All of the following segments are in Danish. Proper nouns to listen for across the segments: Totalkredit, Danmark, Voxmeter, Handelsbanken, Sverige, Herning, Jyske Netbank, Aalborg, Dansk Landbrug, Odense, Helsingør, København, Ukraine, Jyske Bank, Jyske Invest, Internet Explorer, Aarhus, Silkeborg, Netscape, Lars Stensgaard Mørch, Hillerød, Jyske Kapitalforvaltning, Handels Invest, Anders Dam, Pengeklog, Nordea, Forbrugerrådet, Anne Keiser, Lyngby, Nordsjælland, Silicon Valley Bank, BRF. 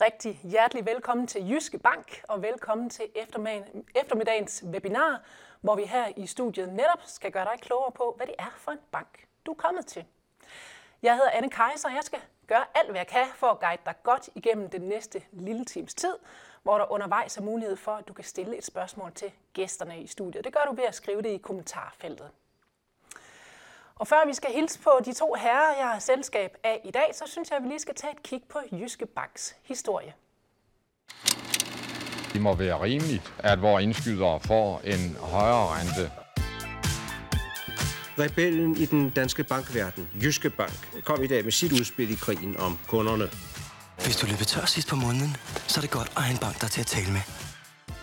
Rigtig hjertelig velkommen til Jyske Bank, og velkommen til eftermiddagens webinar, hvor vi her i studiet netop skal gøre dig klogere på, hvad det er for en bank, du er kommet til. Jeg hedder Anne Keiser, og jeg skal gøre alt, hvad jeg kan for at guide dig godt igennem den næste lille times tid, hvor der undervejs er mulighed for, at du kan stille et spørgsmål til gæsterne i studiet. Det gør du ved at skrive det i kommentarfeltet. Og før vi skal hilse på de to herrer, jeg har selskab af i dag, så synes jeg, at vi lige skal tage et kig på Jyske Banks historie. Det må være rimeligt, at vores indskydere får en højere rente. Rebellen i den danske bankverden, Jyske Bank, kom i dag med sit udspil i krigen om kunderne. Hvis du løber tør sidst på måneden, så er det godt at have en bank, der er til at tale med.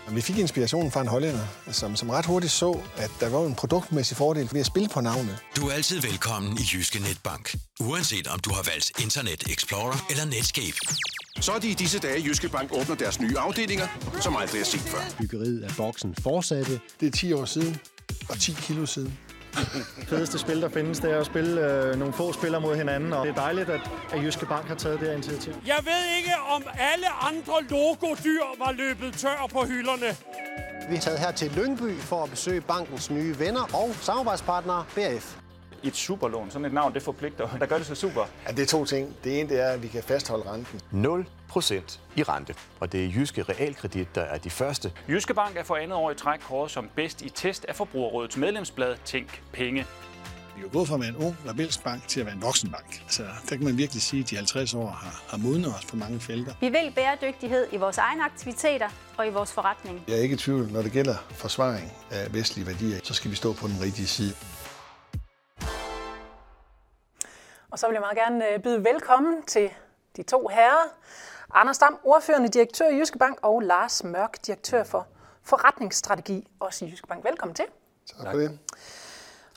Vi fik inspirationen fra en hollænder, som ret hurtigt så, at der var en produktmæssig fordel ved at spille på navnet. Du er altid velkommen i Jyske Netbank, uanset om du har valgt Internet Explorer eller Netscape. Så er det i disse dage, Jyske Bank åbner deres nye afdelinger, som aldrig er set før. Byggeriet af boksen fortsatte. Det er 10 år siden og 10 kilo siden. Det fedeste spil, der findes, det er at spille nogle få spillere mod hinanden, og det er dejligt, at Jyske Bank har taget det her initiativ. Jeg ved ikke, om alle andre logodyr var løbet tør på hylderne. Vi er taget her til Lyngby for at besøge bankens nye venner og samarbejdspartnere, BAF. Et superlån, sådan et navn, det forpligter, der gør det så super. Ja, det er to ting. Det ene det er, at vi kan fastholde renten. 0% i rente, og det er Jyske Realkredit, der er de første. Jyske Bank er for andet år i træk kåret som bedst i test af Forbrugerrådets medlemsblad Tænk Penge. Vi er jo gået fra at være en ung rebelsk bank til at være en voksenbank. Altså, der kan man virkelig sige, at de 50 år har modnet os på mange felter. Vi vil bæredygtighed i vores egne aktiviteter og i vores forretning. Jeg er ikke i tvivl, når det gælder forsvaring af vestlige værdier, så skal vi stå på den rigtige side. Og så vil jeg meget gerne byde velkommen til de to herrer. Anders Dam, ordførende direktør i Jyske Bank, og Lars Mørch, direktør for forretningsstrategi, også i Jyske Bank. Velkommen til. Tak for det.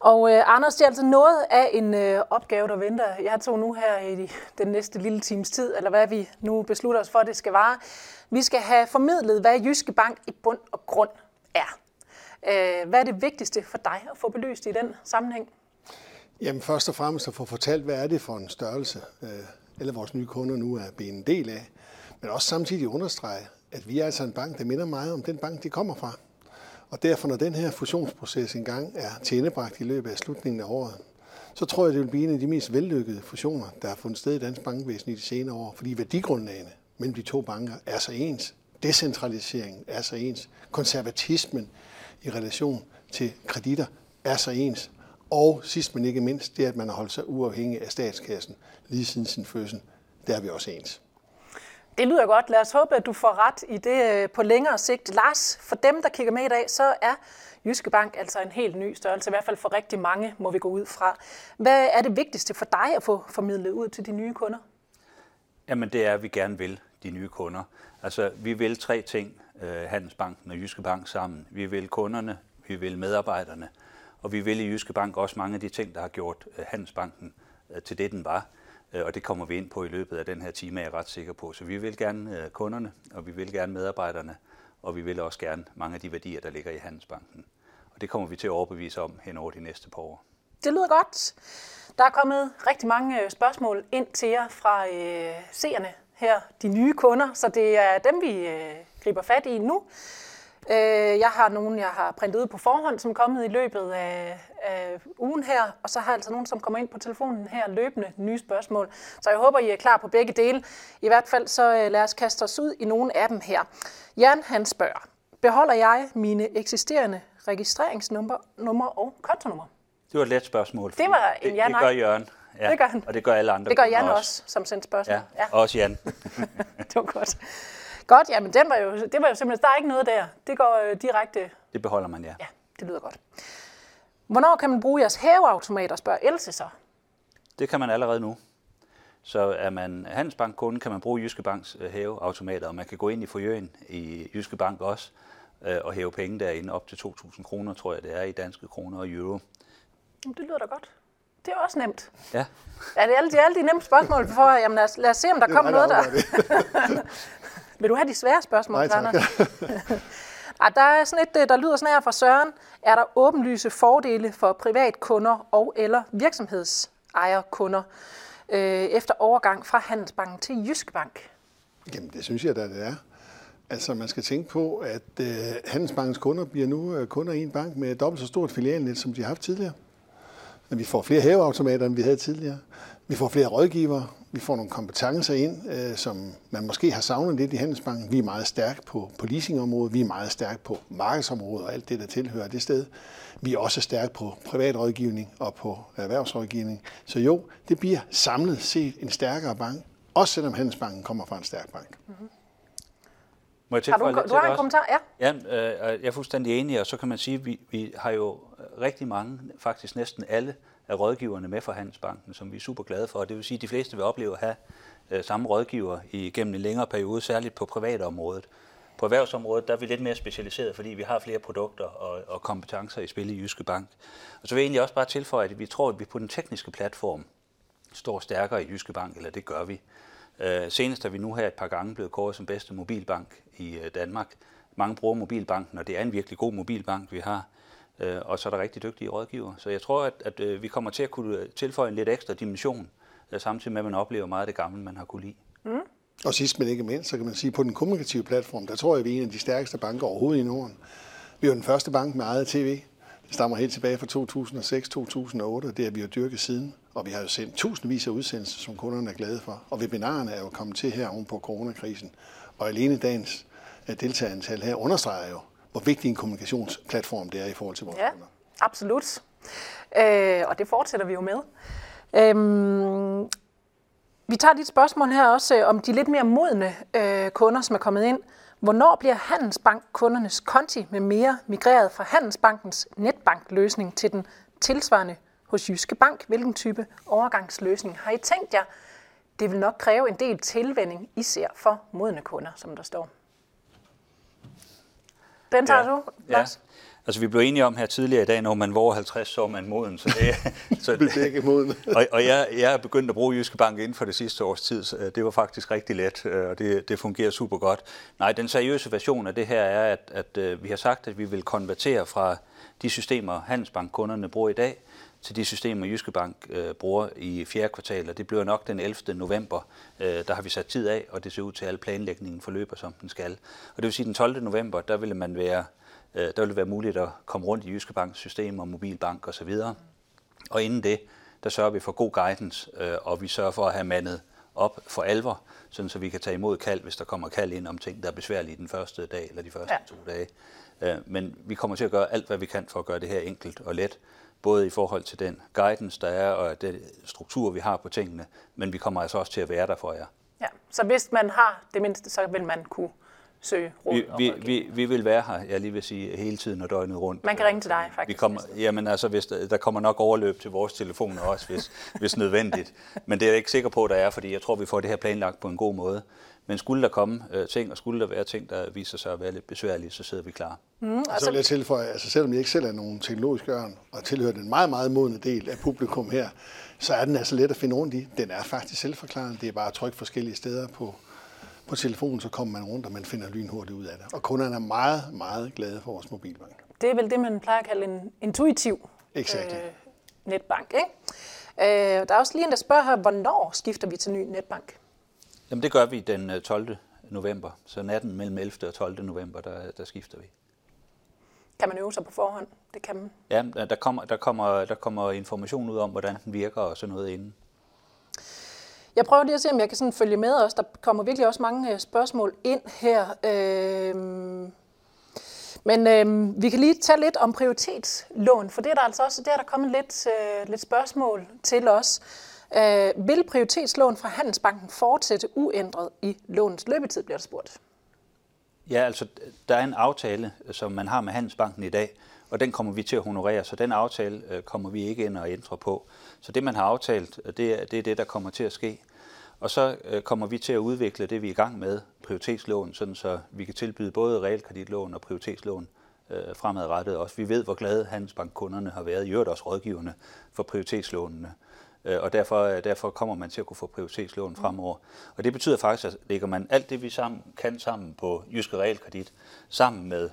Og Anders, det er altså noget af en opgave, der venter. Jeg tog nu her i den næste lille times tid, eller hvad vi nu beslutter os for, det skal være. Vi skal have formidlet, hvad Jyske Bank i bund og grund er. Hvad er det vigtigste for dig at få belyst i den sammenhæng? Jamen først og fremmest at få fortalt, hvad er det for en størrelse, eller vores nye kunder nu er blevet en del af, men også samtidig understrege, at vi er altså en bank, der minder meget om den bank, de kommer fra. Og derfor, når den her fusionsproces engang er tilendebragt i løbet af slutningen af året, så tror jeg, det vil blive en af de mest vellykkede fusioner, der har fundet sted i dansk bankvæsen i de senere år, fordi værdigrundlagene mellem de to banker er så ens, decentraliseringen er så ens, konservatismen i relation til kreditter er så ens, og sidst men ikke mindst, det at man har holdt sig uafhængig af statskassen lige siden sin fødsel, der er vi også ens. Det lyder godt. Lad os håbe, at du får ret i det på længere sigt. Lars, for dem, der kigger med i dag, så er Jyske Bank altså en helt ny størrelse, i hvert fald for rigtig mange, må vi gå ud fra. Hvad er det vigtigste for dig at få formidlet ud til de nye kunder? Jamen det er, at vi gerne vil de nye kunder. Altså vi vil tre ting, Handelsbanken og Jyske Bank sammen. Vi vil kunderne, vi vil medarbejderne. Og vi vil i Jyske Bank også mange af de ting, der har gjort Handelsbanken til det, den var. Og det kommer vi ind på i løbet af den her time, er jeg ret sikker på. Så vi vil gerne kunderne, og vi vil gerne medarbejderne, og vi vil også gerne mange af de værdier, der ligger i Handelsbanken. Og det kommer vi til at overbevise om hen over de næste par år. Det lyder godt. Der er kommet rigtig mange spørgsmål ind til jer fra seerne her, de nye kunder. Så det er dem, vi griber fat i nu. Jeg har nogle, jeg har printet ud på forhånd, som er kommet i løbet af ugen her, og så har jeg altså nogen, som kommer ind på telefonen her løbende nye spørgsmål. Så jeg håber, I er klar på begge dele. I hvert fald så lad os kaste os ud i nogle af dem her. Jan, han spørger, beholder jeg mine eksisterende registreringsnummer og kontonummer? Det var et let spørgsmål. Det var en ja-nej. Det gør Jørgen. Ja, det gør han. Og det gør alle andre. Det gør Jan også, som sendte spørgsmål. Ja, ja. Også Jan. Det var godt. Godt, ja, men det var jo simpelthen, der er ikke noget der. Det går direkte. Det beholder man, ja. Ja, det lyder godt. Hvornår kan man bruge jeres hæveautomater, spørger Else så? Det kan man allerede nu. Så er man Handelsbank-kunde, kan man bruge Jyske Banks hæveautomater, og man kan gå ind i foyeren i Jyske Bank også og hæve penge derinde op til 2.000 kroner, tror jeg det er, i danske kroner og euro. Jamen, det lyder da godt. Det er også nemt. Ja. Ja, det er alle de nemme spørgsmål for, jamen lad os se, om der kommer noget der. Vil du have de svære spørgsmål, Anders? Der er sådan et, der lyder sådan her fra Søren. Er der åbenlyse fordele for privatkunder og eller virksomhedsejerkunder efter overgang fra Handelsbanken til Jyske Bank? Jamen det synes jeg da, det er. Altså man skal tænke på, at Handelsbankens kunder bliver nu kunder i en bank med dobbelt så stort filialnet, som de har haft tidligere. Vi får flere hæveautomater, end vi havde tidligere. Vi får flere rådgivere. Vi får nogle kompetencer ind, som man måske har savnet lidt i Handelsbanken. Vi er meget stærke på leasingområdet. Vi er meget stærke på markedsområdet og alt det, der tilhører det sted. Vi er også stærke på privatrådgivning og på erhvervsrådgivning. Så jo, det bliver samlet set en stærkere bank, også selvom Handelsbanken kommer fra en stærk bank. Mm-hmm. Må jeg tilføje lidt til det også? Du har en kommentar, ja. Ja, jeg er fuldstændig enig, og så kan man sige, at vi har jo rigtig mange, faktisk næsten alle, af rådgiverne med fra Handelsbanken, som vi er super glade for. Det vil sige, at de fleste vil opleve at have samme rådgiver igennem en længere periode, særligt på privatområdet. På erhvervsområdet der er vi lidt mere specialiseret, fordi vi har flere produkter og kompetencer i spil i Jyske Bank. Og så vil jeg egentlig også bare tilføje, at vi tror, at vi på den tekniske platform står stærkere i Jyske Bank, eller det gør vi. Senest er vi nu her et par gange blevet kåret som bedste mobilbank i Danmark. Mange bruger mobilbanken, og det er en virkelig god mobilbank, vi har. Og så er der rigtig dygtige rådgivere. Så jeg tror, at vi kommer til at kunne tilføje en lidt ekstra dimension, samtidig med, at man oplever meget af det gamle, man har kunne lide. Mm. Og sidst, men ikke mindst, så kan man sige, at på den kommunikative platform, der tror jeg, vi er en af de stærkeste banker overhovedet i Norden. Vi er jo den første bank med eget tv. Det stammer helt tilbage fra 2006-2008, og det har vi jo dyrket siden. Og vi har jo sendt tusindvis af udsendelser, som kunderne er glade for. Og webinarerne er jo kommet til her oven på coronakrisen. Og alene dagens deltagerantal her understreger jo, hvor vigtig en kommunikationsplatform det er i forhold til vores kunder. Ja, absolut. Og det fortsætter vi jo med. Vi tager dit spørgsmål her også om de lidt mere modne kunder, som er kommet ind. Hvornår bliver Handelsbank-kundernes konti med mere migreret fra Handelsbankens netbankløsning til den tilsvarende hos Jyske Bank? Hvilken type overgangsløsning har I tænkt jer? Det vil nok kræve en del tilvænning, især for modne kunder, som der står. Den tager du, Lars? Ja. Altså, vi blev enige om her tidligere i dag, når man var 50, så man moden. Så det er ikke moden. Og jeg er begyndt at bruge Jyske Bank inden for det sidste års tid. Så det var faktisk rigtig let, og det fungerer super godt. Nej, den seriøse version af det her er, at vi har sagt, at vi vil konvertere fra de systemer, Handelsbank-kunderne bruger i dag, til de systemer, Jyske Bank bruger i fjerde kvartal. Og det bliver nok den 11. november. Der har vi sat tid af, og det ser ud til, at alle planlægningen forløber, som den skal. Og det vil sige, at den 12. november, der vil det være muligt at komme rundt i Jyske Banks system og mobilbank osv. Og inden det, der sørger vi for god guidance, og vi sørger for at have mandet op for alvor, sådan så vi kan tage imod kald, hvis der kommer kald ind om ting, der er besværlige den første dag eller de første 2 dage. Men vi kommer til at gøre alt, hvad vi kan for at gøre det her enkelt og let, både i forhold til den guidance, der er, og den struktur, vi har på tingene, men vi kommer altså også til at være der for jer. Ja, så hvis man har det mindste, så vil man kunne søge rundt. Vi vil være her, jeg lige vil sige, hele tiden og døgnet rundt. Man kan ringe til dig, faktisk. Jamen altså, hvis der kommer nok overløb til vores telefoner også, hvis nødvendigt. Men det er jeg ikke sikker på, der er, fordi jeg tror, vi får det her planlagt på en god måde. Men skulle der komme ting, og skulle der være ting, der viser sig at være lidt besværlige, så sidder vi klar. Og så vil jeg tilføje, altså selvom jeg ikke selv er nogen teknologisk ørn, og tilhører den meget, meget modne del af publikum her, så er den altså let at finde rundt i. Den er faktisk selvforklarende. Det er bare at trykke forskellige steder på telefonen, så kommer man rundt, og man finder lynhurtigt ud af det. Og kunderne er meget, meget glade for vores mobilbank. Det er vel det, man plejer at kalde en intuitiv netbank, ikke? Der er også lige en, der spørger her, hvornår skifter vi til ny netbank? Jamen det gør vi den 12. november, så natten mellem 11. og 12. november, der skifter vi. Kan man øve sig på forhånd? Det kan man. Ja, der kommer information ud om, hvordan den virker og sådan noget inden. Jeg prøver lige at se, om jeg kan sådan følge med os. Der kommer virkelig også mange spørgsmål ind her. Men vi kan lige tage lidt om prioritetslån, for det er der altså også, der kommet lidt spørgsmål til os. Vil prioritetslån fra Handelsbanken fortsætte uændret i lånets løbetid, bliver der spurgt? Ja, altså der er en aftale, som man har med Handelsbanken i dag, og den kommer vi til at honorere, så den aftale kommer vi ikke ind og ændre på. Så det, man har aftalt, det er det, der kommer til at ske. Og så kommer vi til at udvikle det, vi er i gang med, prioritetslån, sådan så vi kan tilbyde både realkreditlån og prioritetslån fremadrettet også. Vi ved, hvor glade Handelsbankkunderne har været, i øvrigt også rådgiverne, for prioritetslånene. Og derfor kommer man til at kunne få prioritetslån fremover. Og det betyder faktisk, at lægger man alt det, vi kan sammen på Jyske Realkredit, sammen med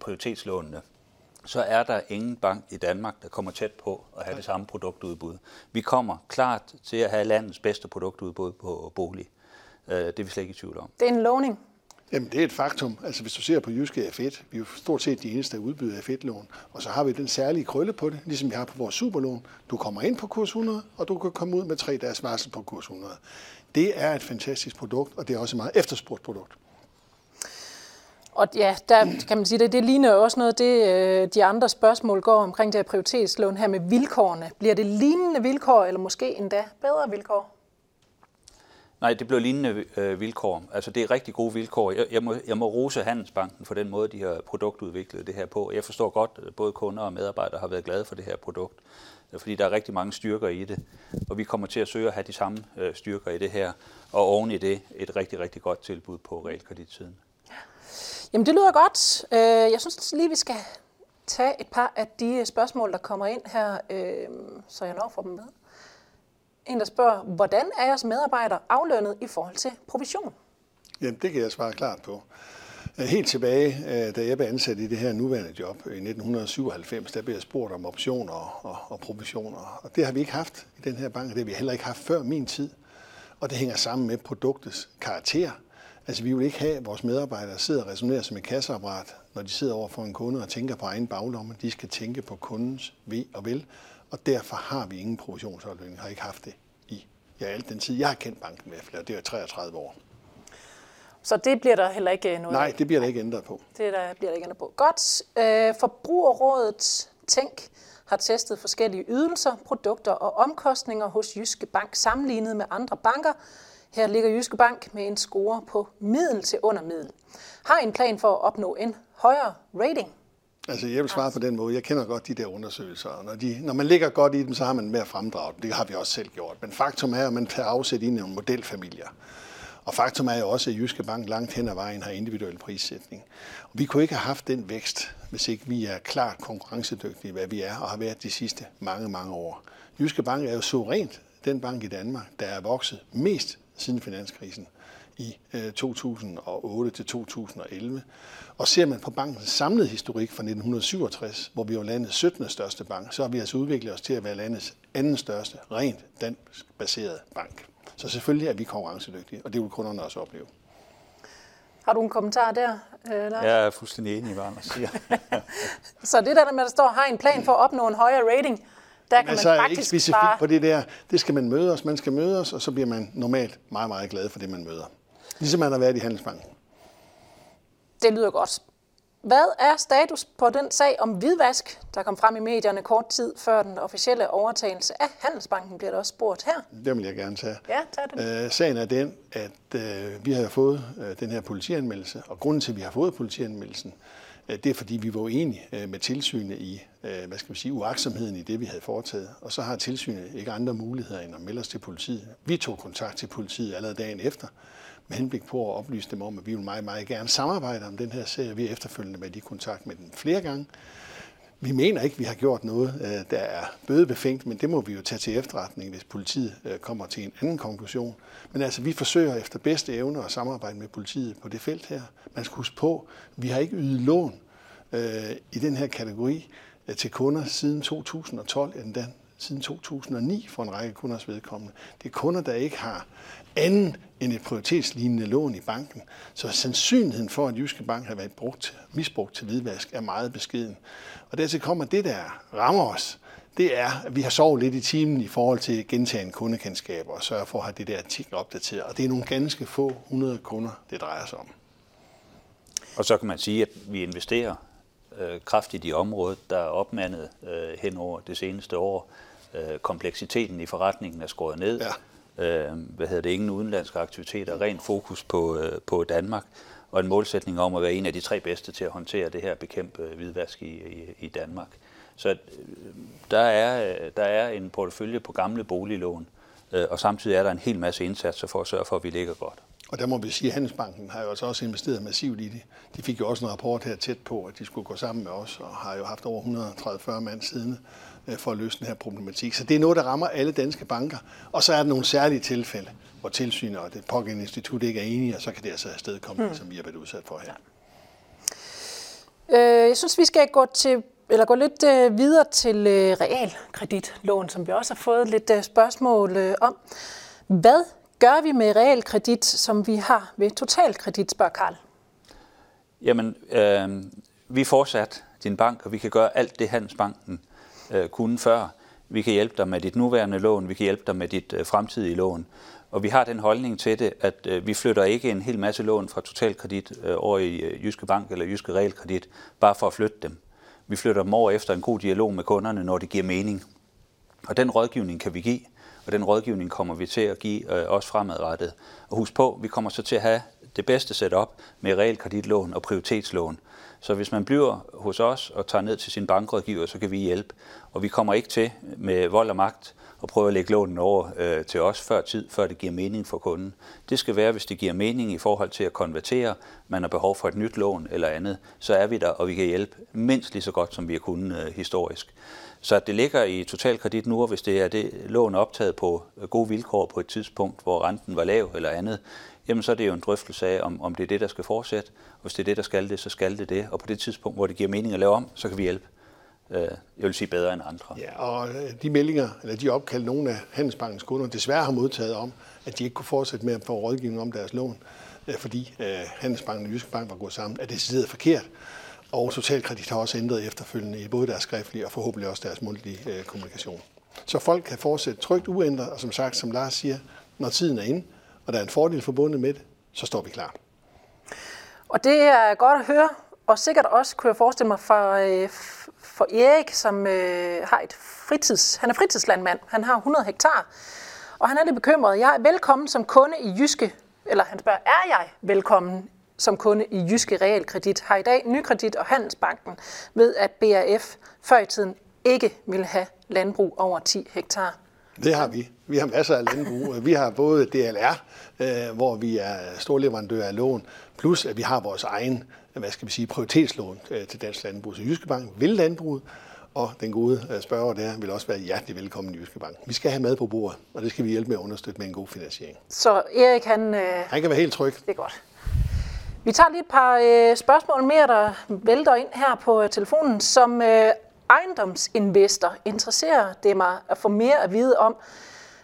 prioritetslånene, så er der ingen bank i Danmark, der kommer tæt på at have det samme produktudbud. Vi kommer klart til at have landets bedste produktudbud på bolig. Det er vi slet ikke i tvivl om. Det er en lovning. Jamen, det er et faktum. Altså, hvis du ser på Jyske F1, vi er jo stort set de eneste, der udbyder F1-lån, og så har vi den særlige krølle på det, ligesom vi har på vores superlån. Du kommer ind på kurs 100, og du kan komme ud med 3 dages varsel på kurs 100. Det er et fantastisk produkt, og det er også et meget efterspurgt produkt. Og ja, der kan man sige, det ligner også noget, det de andre spørgsmål går omkring det her prioritetslån her med vilkårene. Bliver det lignende vilkår, eller måske endda bedre vilkår? Nej, det blev lignende vilkår. Altså, det er rigtig gode vilkår. Jeg må rose Handelsbanken for den måde, de har produktudviklet det her på. Jeg forstår godt, at både kunder og medarbejdere har været glade for det her produkt, fordi der er rigtig mange styrker i det. Og vi kommer til at søge at have de samme styrker i det her, og oven i det et rigtig, rigtig godt tilbud på realkreditsiden. Jamen, det lyder godt. Jeg synes lige, vi skal tage et par af de spørgsmål, der kommer ind her, så jeg når at få dem med. En, der spørger, hvordan er jeres medarbejdere aflønnet i forhold til provision? Jamen, det kan jeg svare klart på. Helt tilbage, da jeg blev ansat i det her nuværende job i 1997, der blev jeg spurgt om optioner og provisioner. Og det har vi ikke haft i den her bank, det har vi heller ikke haft før min tid. Og det hænger sammen med produktets karakter. Altså, vi vil ikke have, at vores medarbejdere sidder og resonerer som et kasseapparat, når de sidder over for en kunde og tænker på egen baglomme. De skal tænke på kundens ve og vel. Og derfor har vi ingen provisionsaflønning, har ikke haft det i alt den tid. Jeg har kendt banken i hvert fald, og det er 33 år. Så det bliver der heller ikke noget? Nej, det bliver der ikke ændret på. Det der bliver der ikke ændret på. Godt. Forbrugerrådet Tænk har testet forskellige ydelser, produkter og omkostninger hos Jyske Bank sammenlignet med andre banker. Her ligger Jyske Bank med en score på middel til under middel. Har en plan for at opnå en højere rating? Altså, jeg vil svare på den måde. Jeg kender godt de der undersøgelser, og når man ligger godt i dem, så har man mere fremdrag. Det har vi også selv gjort. Men faktum er, at man kan afsætte i nogle modelfamilier. Og faktum er jo også, at Jyske Bank langt hen ad vejen har individuel prissætning. Og vi kunne ikke have haft den vækst, hvis ikke vi er klart konkurrencedygtige, hvad vi er og har været de sidste mange, mange år. Jyske Bank er jo suverænt den bank i Danmark, der er vokset mest siden finanskrisen i 2008 til 2011. Og ser man på bankens samlede historik fra 1967, hvor vi var landets 17. største bank, så har vi altså udviklet os til at være landets anden største, rent dansk-baseret bank. Så selvfølgelig er vi konkurrencedygtige, og det vil kunderne også opleve. Har du en kommentar der, Lars? Jeg er fuldstændig enig i, hvad Anders siger. Så det der med, at der står, har en plan for at opnå en højere rating, der kan man altså faktisk ikke specifikt på det der. Det skal man møde os. Man skal møde os, og så bliver man normalt meget, meget glad for det, man møder. Ligesom man har været i Handelsbanken. Det lyder godt. Hvad er status på den sag om hvidvask, der kom frem i medierne kort tid før den officielle overtagelse af Handelsbanken, bliver der også spurgt her? Det vil jeg gerne tage. Ja, tager det. Sagen er den, at vi har fået den her politianmeldelse, og grunden til, at vi har fået politianmeldelsen, det er, fordi vi var uenige med tilsynet i, uagtsomheden i det, vi havde foretaget. Og så har tilsynet ikke andre muligheder end at melde os til politiet. Vi tog kontakt til politiet allerede dagen efter, med henblik på at oplyse dem om, at vi vil meget, meget gerne samarbejde om den her serie. Vi er efterfølgende været i kontakt med dem flere gange. Vi mener ikke, at vi har gjort noget, der er bødebefængt, men det må vi jo tage til efterretning, hvis politiet kommer til en anden konklusion. Men altså, vi forsøger efter bedste evne at samarbejde med politiet på det felt her. Man skal huske på, at vi har ikke ydet lån i den her kategori til kunder siden 2012 endda. Siden 2009 for en række kunders vedkommende. Det er kunder, der ikke har andet end et prioritetslignende lån i banken. Så sandsynligheden for, at Jyske Bank har været misbrugt til hvidvask, er meget beskeden. Og dertil kommer det, der rammer os, det er, at vi har sovet lidt i timen i forhold til gentagen kundekendskab og sørge for at have det der artikel opdateret. Og det er nogle ganske få 100 kunder, det drejer sig om. Og så kan man sige, at vi investerer kraftigt i området, der er opmandet hen over det seneste år. Kompleksiteten i forretningen er skåret ned. Ja. Ingen udenlandske aktiviteter, rent fokus på Danmark, og en målsætning om at være en af de 3 bedste til at håndtere det her, bekæmpe hvidvask i Danmark. Så der er en portefølje på gamle boliglån, og samtidig er der en hel masse indsatser for at sørge for, at vi ligger godt. Og der må vi sige, at Handelsbanken har jo altså også investeret massivt i det. De fik jo også en rapport her tæt på, at de skulle gå sammen med os, og har jo haft over 130-40 mand siden for at løse den her problematik. Så det er noget, der rammer alle danske banker. Og så er der nogle særlige tilfælde, hvor tilsynet og det pågældende institut ikke er enige, og så kan det altså afstedkomme det, som vi har været udsat for her. Ja. Jeg synes, vi skal gå lidt videre til realkreditlån, som vi også har fået lidt spørgsmål om. Hvad gør vi med realkredit, som vi har ved Totalkredit, spørger Carl? Jamen, vi er fortsat din bank, og vi kan gøre alt det, Handelsbanken kunne før. Vi kan hjælpe dig med dit nuværende lån, vi kan hjælpe dig med dit fremtidige lån. Og vi har den holdning til det, at vi flytter ikke en hel masse lån fra Totalkredit over i Jyske Bank eller Jyske Realkredit, bare for at flytte dem. Vi flytter dem over efter en god dialog med kunderne, når det giver mening. Og den rådgivning kan vi give, og den rådgivning kommer vi til at give også fremadrettet. Og husk på, vi kommer så til at have det bedste setup med realkreditlån og prioritetslån. Så hvis man bliver hos os og tager ned til sin bankrådgiver, så kan vi hjælpe. Og vi kommer ikke til med vold og magt og prøve at lægge lånen over til os før tid, før det giver mening for kunden. Det skal være, hvis det giver mening i forhold til at konvertere, man har behov for et nyt lån eller andet, så er vi der, og vi kan hjælpe mindst lige så godt, som vi har kunnet historisk. Så at det ligger i Totalkredit nu, og hvis det er det lån optaget på gode vilkår på et tidspunkt, hvor renten var lav eller andet, jamen så er det jo en drøftelse af, om det er det, der skal fortsætte. Og hvis det er det, der skal det, så skal det det. Og på det tidspunkt, hvor det giver mening at lave om, så kan vi hjælpe. Jeg vil sige bedre end andre. Ja, og de meldinger, eller de opkald, nogle af Handelsbankens kunder desværre har modtaget om, at de ikke kunne fortsætte med at få rådgivning om deres lån, fordi Handelsbanken og Jyske Bank var gået sammen, er decideret forkert. Og Totalkredit har også ændret efterfølgende i både deres skriftlige og forhåbentlig også deres mundtlige kommunikation. Så folk kan fortsætte trygt uændret, og som sagt, som Lars siger, når tiden er inde, og der er en fordel forbundet med det, så står vi klar. Og det er godt at høre, og sikkert også, kunne jeg forestille mig, for Erik, som har han er fritidslandmand. Han har 100 hektar, og han er lidt bekymret. Jeg er velkommen som kunde i Jyske, eller han spørger, er jeg velkommen som kunde i Jyske Realkredit? Har i dag Nykredit og Handelsbanken ved, at BRF før i tiden ikke ville have landbrug over 10 hektar. Det har vi. Vi har masser af landbrug. Vi har både DLR, hvor vi er storleverandør af lån, plus at vi har vores egen, prioritetslån til Dansk Landbrug. Så Jyske Bank vil landbruget, og den gode spørger der vil også være hjertelig velkommen i Jyske Bank. Vi skal have mad på bordet, og det skal vi hjælpe med at understøtte med en god finansiering. Så Erik, han kan være helt tryg. Det er godt. Vi tager lige et par spørgsmål mere, der vælter ind her på telefonen. Som ejendomsinvestor interesserer det mig at få mere at vide om,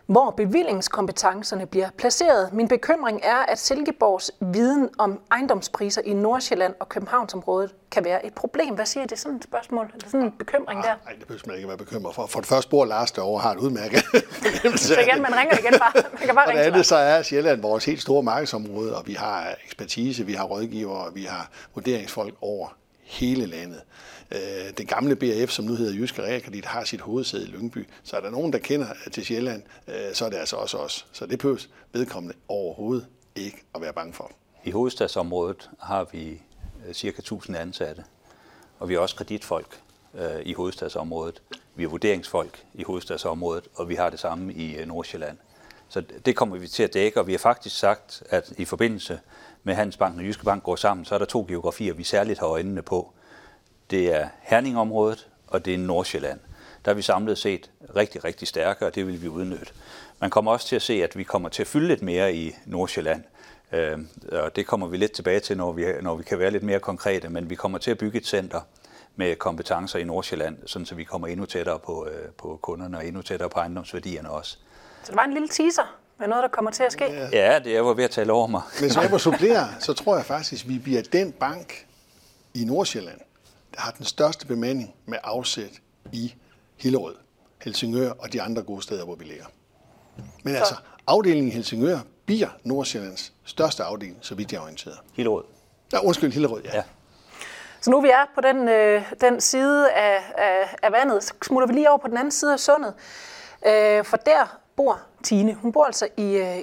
hvor bevillingskompetencerne bliver placeret. Min bekymring er, at Silkeborgs viden om ejendomspriser i Nordsjælland og Københavnsområdet kan være et problem. Hvad siger I? Det er sådan et spørgsmål, eller sådan en bekymring der? Nej, det behøver man ikke være bekymret for. For det første bor Lars derovre har et udmærket. Så igen, man ringer igen bare. Man kan bare ringe. Og det andet så er Sjælland vores helt store markedsområde, og vi har ekspertise, vi har rådgivere, vi har vurderingsfolk over hele landet. Den gamle BAF, som nu hedder Jyske Realkredit, har sit hovedsæde i Lyngby. Så er der nogen, der kender til Sjælland, så er det altså også os. Så det behøves vedkommende overhovedet ikke at være bange for. I hovedstadsområdet har vi cirka 1000 ansatte, og vi er også kreditfolk i hovedstadsområdet. Vi er vurderingsfolk i hovedstadsområdet, og vi har det samme i Nordsjælland. Så det kommer vi til at dække, og vi har faktisk sagt, at i forbindelse med Handelsbanken og Jyske Bank går sammen, så er der to geografier, vi særligt har øjnene på. Det er Herning-området, og det er Nordsjælland. Der er vi samlet set rigtig, rigtig stærke, og det vil vi udnytte. Man kommer også til at se, at vi kommer til at fylde lidt mere i Nordsjælland. Og det kommer vi lidt tilbage til, når vi kan være lidt mere konkrete, men vi kommer til at bygge et center med kompetencer i Nordsjælland, sådan så vi kommer endnu tættere på kunderne og endnu tættere på ejendomsværdierne også. Så det var en lille teaser med noget, der kommer til at ske? Ja, det er jo ved at tale over mig. Men så jeg må supplere, så tror jeg faktisk, at vi bliver den bank i Nordsjælland, der har den største bemanding med afsæt i Hillerød, Helsingør og de andre gode steder, hvor vi ligger. Men så. Altså, afdelingen i Helsingør bliver Nordsjællands største afdeling, så vidt jeg er orienteret. Hillerød. Ja, undskyld, Hillerød, ja. Så nu vi er på den side af vandet, så smutter vi lige over på den anden side af sundet. For der bor Tine. Hun bor altså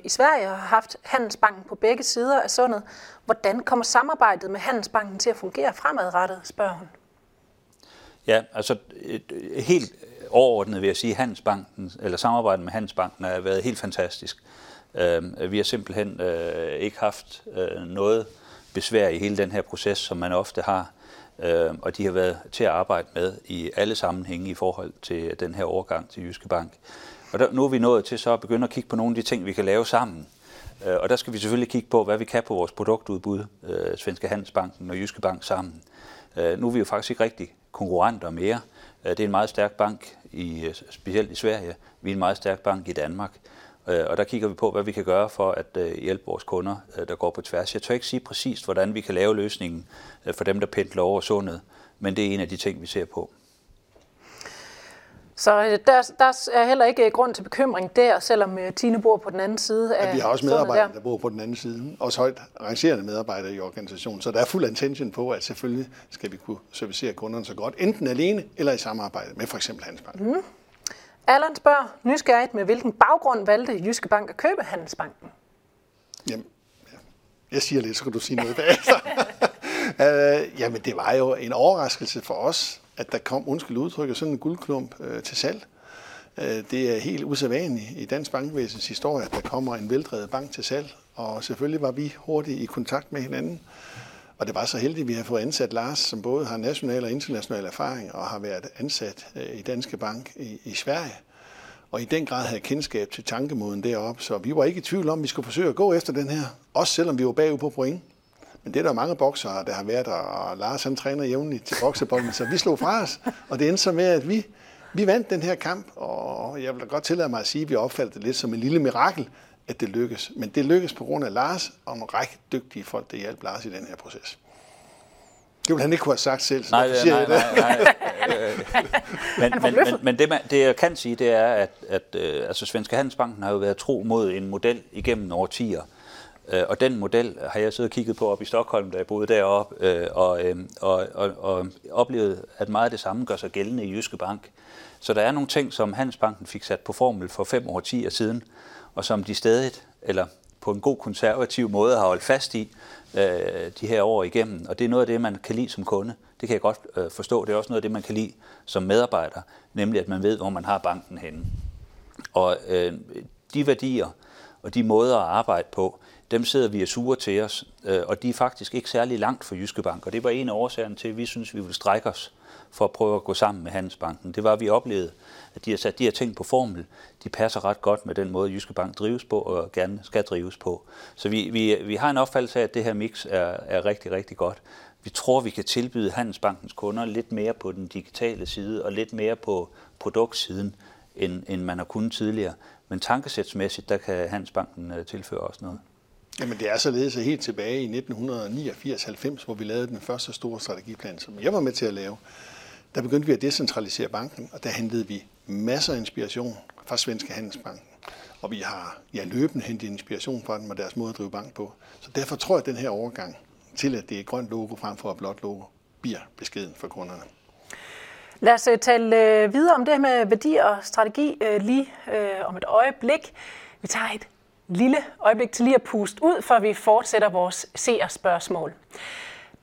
i Sverige og har haft Handelsbanken på begge sider af sundet. Hvordan kommer samarbejdet med Handelsbanken til at fungere fremadrettet, spørger hun. Ja, altså helt overordnet vil jeg sige, at samarbejdet med Handelsbanken har været helt fantastisk. Vi har simpelthen ikke haft noget besvær i hele den her proces, som man ofte har. Og de har været til at arbejde med i alle sammenhænge i forhold til den her overgang til Jyske Bank. Og nu er vi nået til så at begynde at kigge på nogle af de ting, vi kan lave sammen. Og der skal vi selvfølgelig kigge på, hvad vi kan på vores produktudbud, Svenska Handelsbanken og Jyske Bank sammen. Nu er vi jo faktisk ikke rigtig konkurrenter mere. Det er en meget stærk bank, specielt i Sverige. Vi er en meget stærk bank i Danmark. Og der kigger vi på, hvad vi kan gøre for at hjælpe vores kunder, der går på tværs. Jeg tør ikke sige præcist, hvordan vi kan lave løsningen for dem, der pendler over sundet, men det er en af de ting, vi ser på. Så der er heller ikke grund til bekymring der, selvom Tine bor på den anden side af. Ja, vi har også medarbejdere, der bor på den anden side. Også højt rangerende medarbejdere i organisationen. Så der er fuld attention på, at selvfølgelig skal vi kunne servicere kunderne så godt, enten alene eller i samarbejde med for eksempel Handelsbanken. Mm. Allan spørger nysgerrigt, med hvilken baggrund valgte Jyske Bank at købe Handelsbanken? Jamen, jeg siger lidt, så kan du sige noget bagefter. Jamen, det var jo en overraskelse for os, at der kom, undskyld udtrykket, sådan en guldklump til salg. Det er helt usædvanligt i dansk bankvæsens historie, at der kommer en veldrevet bank til salg. Og selvfølgelig var vi hurtigt i kontakt med hinanden. Og det var så heldigt, at vi har fået ansat Lars, som både har national og international erfaring og har været ansat i Danske Bank i Sverige. Og i den grad havde kendskab til tankemåden deroppe, så vi var ikke i tvivl om, at vi skulle forsøge at gå efter den her. Også selvom vi var bagud på point. Men det er der mange boksere, der har været der, og Lars han træner jævnligt til boksebolden, så vi slog fra os. Og det endte så med, at vi vandt den her kamp, og jeg vil da godt tillade mig at sige, at vi opfattede det lidt som en lille mirakel, at det lykkes. Men det lykkes på grund af Lars og en række dygtige folk, der hjalp Lars i den her proces. Det ville han ikke kunne have sagt selv, så nej. Men det jeg kan sige, det er, at altså, Svenska Handelsbanken har jo været tro mod en model igennem årtier. Og den model har jeg siddet og kigget på op i Stockholm, da jeg boede deroppe, og oplevede, at meget af det samme gør sig gældende i Jyske Bank. Så der er nogle ting, som Handelsbanken fik sat på formel for 5 årtier siden, og som de stadig, eller på en god konservativ måde, har holdt fast i de her år igennem. Og det er noget af det, man kan lide som kunde. Det kan jeg godt forstå. Det er også noget af det, man kan lide som medarbejder, nemlig at man ved, hvor man har banken henne. Og de værdier og de måder at arbejde på, dem sidder vi og suger til os, og de er faktisk ikke særlig langt fra Jyske Bank. Og det var en af årsagerne til, at vi synes, vi ville strække os for at prøve at gå sammen med Handelsbanken. Det var, at vi oplevede, at de har sat de her ting på formel. De passer ret godt med den måde, Jyske Bank drives på og gerne skal drives på. Så vi har en opfattelse af, at det her mix er rigtig, rigtig godt. Vi tror, vi kan tilbyde Handelsbankens kunder lidt mere på den digitale side og lidt mere på produktsiden, end man har kunnet tidligere. Men tankesætsmæssigt, der kan Handelsbanken tilføre os noget. Jamen det er således helt tilbage i 1989-90, hvor vi lavede den første store strategiplan, som jeg var med til at lave. Der begyndte vi at decentralisere banken, og der hentede vi masser af inspiration fra Svenska Handelsbanken. Og vi har løbende hentet inspiration fra dem og deres måde at drive bank på. Så derfor tror jeg, at den her overgang til, at det er et grønt logo frem for et blåt logo, bliver beskeden for kunderne. Lad os tale videre om det her med værdi og strategi lige om et øjeblik. Vi tager et lille øjeblik til lige at puste ud, før vi fortsætter vores seerspørgsmål.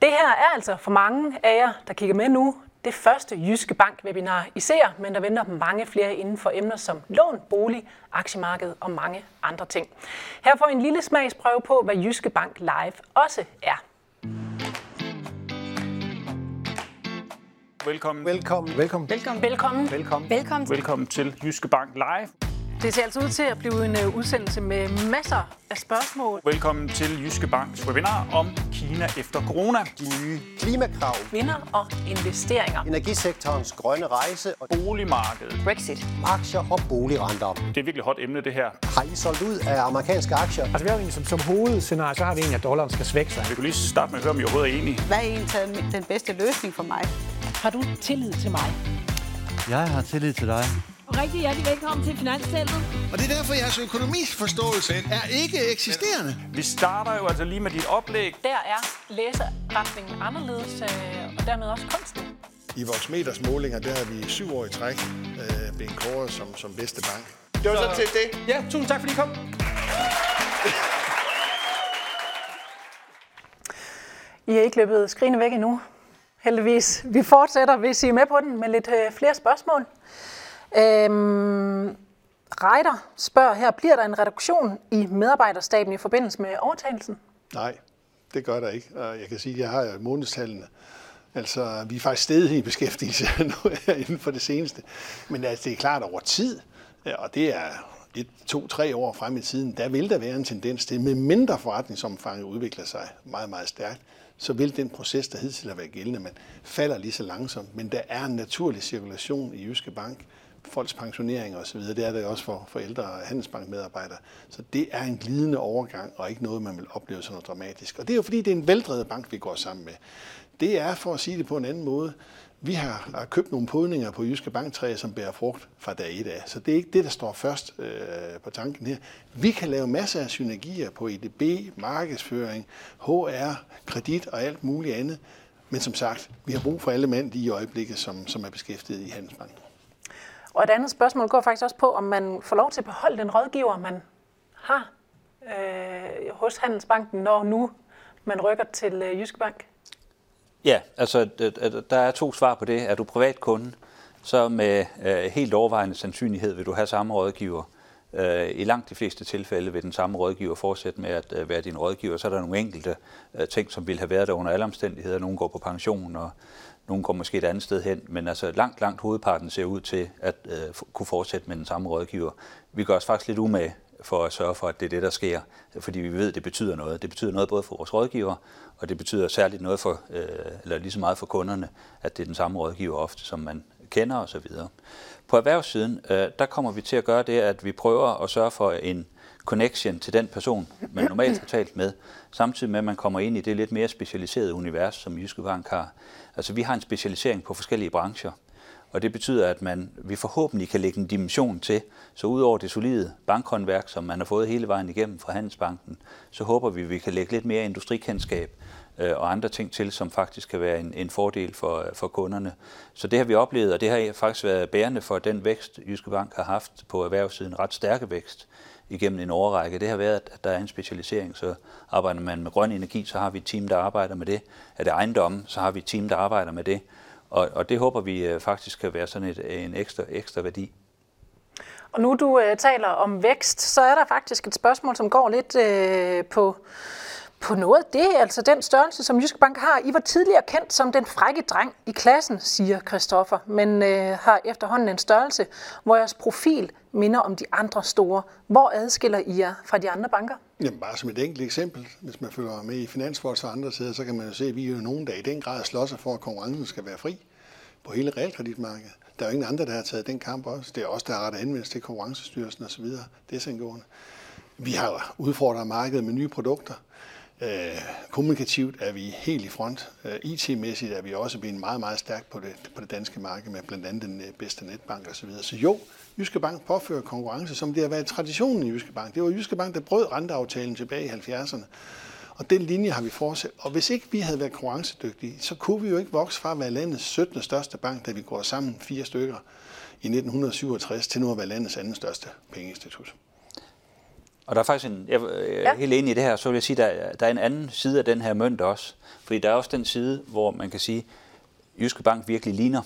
Det her er altså for mange af jer, der kigger med nu, det første Jyske Bank-webinar i seer, men der venter mange flere inden for emner som lån, bolig, aktiemarked og mange andre ting. Her får I en lille smagsprøve på, hvad Jyske Bank Live også er. Velkommen til Jyske Bank Live. Det ser altså ud til at blive en udsendelse med masser af spørgsmål. Velkommen til Jyske Banks webinar om Kina efter corona. De nye klimakrav. Vinder og investeringer. Energisektorens grønne rejse. Boligmarkedet. Brexit. Aktier og boligrenter. Det er virkelig hot emne, det her. Har I solgt ud af amerikanske aktier? Altså, vi har jo egentlig som hovedscenarie, så har vi egentlig, at dollaren skal svække sig. Vi kan lige starte med at høre, om I overhovedet er enige. Hvad er egentlig den bedste løsning for mig? Har du tillid til mig? Jeg har tillid til dig. Rigtig hjertelig velkommen til Finansteltet. Og det er derfor, jeres økonomiforståelse er ikke eksisterende. Vi starter jo altså lige med dit oplæg. Der er læseretningen anderledes, og dermed også kunsten. I Voxmeters målinger, der har vi 7 år i træk blevet kåret som bedste bank. Det var sådan set det. Ja, tusind tak fordi I kom. I er ikke løbet skrigende væk endnu, heldigvis. Vi fortsætter, hvis I er med på den, med lidt flere spørgsmål. Reiter spørger her, bliver der en reduktion i medarbejderstaben i forbindelse med overtagelsen? Nej, det gør der ikke. Jeg kan sige, at jeg har jo månedstallene. Altså, vi er faktisk steget i beskæftigelse nu inden for det seneste. Men altså, det er klart over tid, og det er 1, 2, 3 år frem i tiden, der vil der være en tendens til, med mindre forretningsomfanget udvikler sig meget, meget stærkt, så vil den proces, der hidtil har været gældende, man falder lige så langsomt. Men der er en naturlig cirkulation i Jyske Bank, folks pensionering osv. Det er det også for ældre og handelsbankmedarbejdere. Så det er en glidende overgang, og ikke noget, man vil opleve sådan noget dramatisk. Og det er jo fordi, det er en veldrevet bank, vi går sammen med. Det er, for at sige det på en anden måde, vi har købt nogle podninger på Jyske Banktræer, som bærer frugt fra dag i dag. Så det er ikke det, der står først på tanken her. Vi kan lave masser af synergier på EDB, markedsføring, HR, kredit og alt muligt andet. Men som sagt, vi har brug for alle mænd i øjeblikket, som er beskæftiget i Handelsbanken. Og et andet spørgsmål går faktisk også på, om man får lov til at beholde den rådgiver, man har hos Handelsbanken, når nu man rykker til Jyske Bank. Ja, altså der er to svar på det. Er du privatkunde, så med helt overvejende sandsynlighed vil du have samme rådgiver. I langt de fleste tilfælde vil den samme rådgiver fortsætte med at være din rådgiver. Så er der nogle enkelte ting, som vil have været der under alle omstændigheder. Nogle går på pension, og nogle går måske et andet sted hen. Men altså langt hovedparten ser ud til at kunne fortsætte med den samme rådgiver. Vi gør os faktisk lidt umage for at sørge for, at det er det, der sker. Fordi vi ved, at det betyder noget. Det betyder noget både for vores rådgiver, og det betyder særligt noget for, eller lige så meget for kunderne, at det er den samme rådgiver ofte, som man kender osv. På erhvervssiden, der kommer vi til at gøre det, at vi prøver at sørge for en connection til den person, man normalt har talt med, samtidig med, at man kommer ind i det lidt mere specialiserede univers, som Jyske Bank har. Altså, vi har en specialisering på forskellige brancher, og det betyder, at vi forhåbentlig kan lægge en dimension til, så udover det solide bankhåndværk, som man har fået hele vejen igennem fra Handelsbanken, så håber vi, at vi kan lægge lidt mere industrikendskab og andre ting til, som faktisk kan være en fordel for kunderne. Så det har vi oplevet, og det har faktisk været bærende for den vækst, Jyske Bank har haft på erhvervssiden, ret stærke vækst igennem en årrække. Det har været, at der er en specialisering, så arbejder man med grøn energi, så har vi et team, der arbejder med det. Er det ejendomme, så har vi et team, der arbejder med det. Og det håber vi faktisk kan være sådan en ekstra værdi. Og nu du taler om vækst, så er der faktisk et spørgsmål, som går lidt på noget af det, altså den størrelse, som Jyske Bank har. I var tidligere kendt som den frække dreng i klassen, siger Christoffer, men har efterhånden en størrelse, hvor jeres profil minder om de andre store. Hvor adskiller I jer fra de andre banker? Jamen bare som et enkelt eksempel. Hvis man følger med i Finansfolks og andre sider, så kan man jo se, at vi jo nogen dag i den grad slår sig for, at konkurrencen skal være fri på hele realkreditmarkedet. Der er jo ingen andre, der har taget den kamp også. Det er også der har rettet henvendelse til Konkurrencestyrelsen osv. Det er sengående. Vi har udfordret markedet med nye produkter. Kommunikativt er vi helt i front. IT-mæssigt er vi også blevet meget, meget stærkt på det danske marked med blandt andet den bedste netbank osv. Så jo, Jyske Bank påfører konkurrence, som det har været traditionen i Jyske Bank. Det var Jyske Bank, der brød renteaftalen tilbage i 70'erne. Og den linje har vi fortsat. Og hvis ikke vi havde været konkurrencedygtige, så kunne vi jo ikke vokse fra at være landets 17. største bank, da vi går sammen 4 stykker i 1967, til nu at være landets anden største pengeinstitut. Og der er faktisk jeg er helt enig i det her, så vil jeg sige, at der er en anden side af den her mønt også. Fordi der er også den side, hvor man kan sige, at Jyske Bank virkelig ligner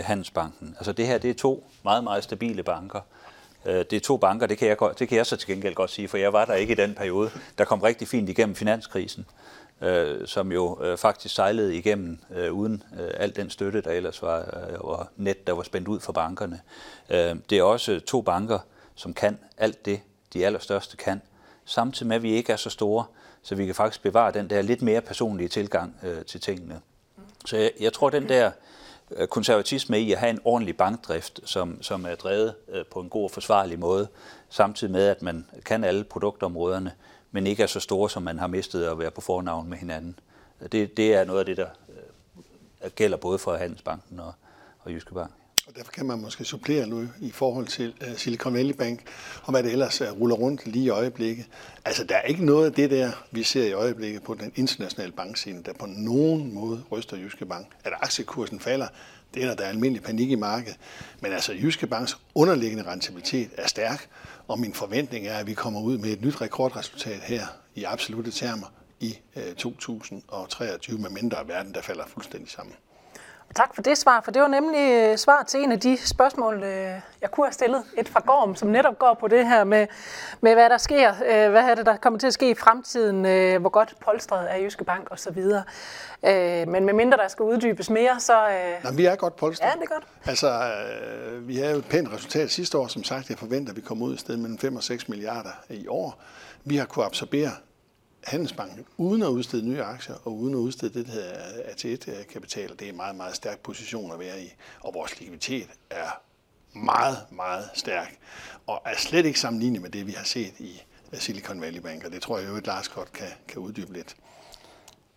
Handelsbanken. Altså det her, det er to meget, meget stabile banker. Det er to banker, det kan jeg så til gengæld godt sige, for jeg var der ikke i den periode. Der kom rigtig fint igennem finanskrisen, som jo faktisk sejlede igennem uden al den støtte, der ellers var net, der var spændt ud for bankerne. Det er også to banker, som kan alt det, de allerstørste kan, samtidig med, at vi ikke er så store, så vi kan faktisk bevare den der lidt mere personlige tilgang til tingene. Så jeg tror, den der konservatisme i at have en ordentlig bankdrift, som er drevet på en god og forsvarlig måde, samtidig med, at man kan alle produktområderne, men ikke er så store, som man har mistet at være på fornavn med hinanden. Det er noget af det, der gælder både for Handelsbanken og Jyske Bank. Og derfor kan man måske supplere nu i forhold til Silicon Valley Bank, og hvad det ellers ruller rundt lige i øjeblikket. Altså, der er ikke noget af det der, vi ser i øjeblikket på den internationale bankscene, der på nogen måde ryster Jyske Bank. At aktiekursen falder, det er der er almindelig panik i markedet. Men altså, Jyske Banks underliggende rentabilitet er stærk, og min forventning er, at vi kommer ud med et nyt rekordresultat her i absolutte termer i 2023, med mindre af verden, der falder fuldstændig sammen. Tak for det svar, for det var nemlig svar til en af de spørgsmål, jeg kunne have stillet. Et fra Gorm, som netop går på det her med hvad der sker, hvad er det, der kommer til at ske i fremtiden, hvor godt polstret er Jyske Bank osv. Men medmindre der skal uddybes mere, så... Nå, vi er godt polstret. Ja, det er godt. Altså, vi havde jo et pænt resultat sidste år, som sagt. Jeg forventer, at vi kommer ud et sted mellem 5 og 6 milliarder i år. Vi har kunnet absorbere Handelsbanken uden at udstede nye aktier og uden at udstede det, der hedder AT1-kapital. Det er en meget, meget stærk position at være i, og vores likviditet er meget, meget stærk, og er slet ikke sammenlignet med det, vi har set i Silicon Valley Bank, og det tror jeg jo, at Lars godt kan uddybe lidt.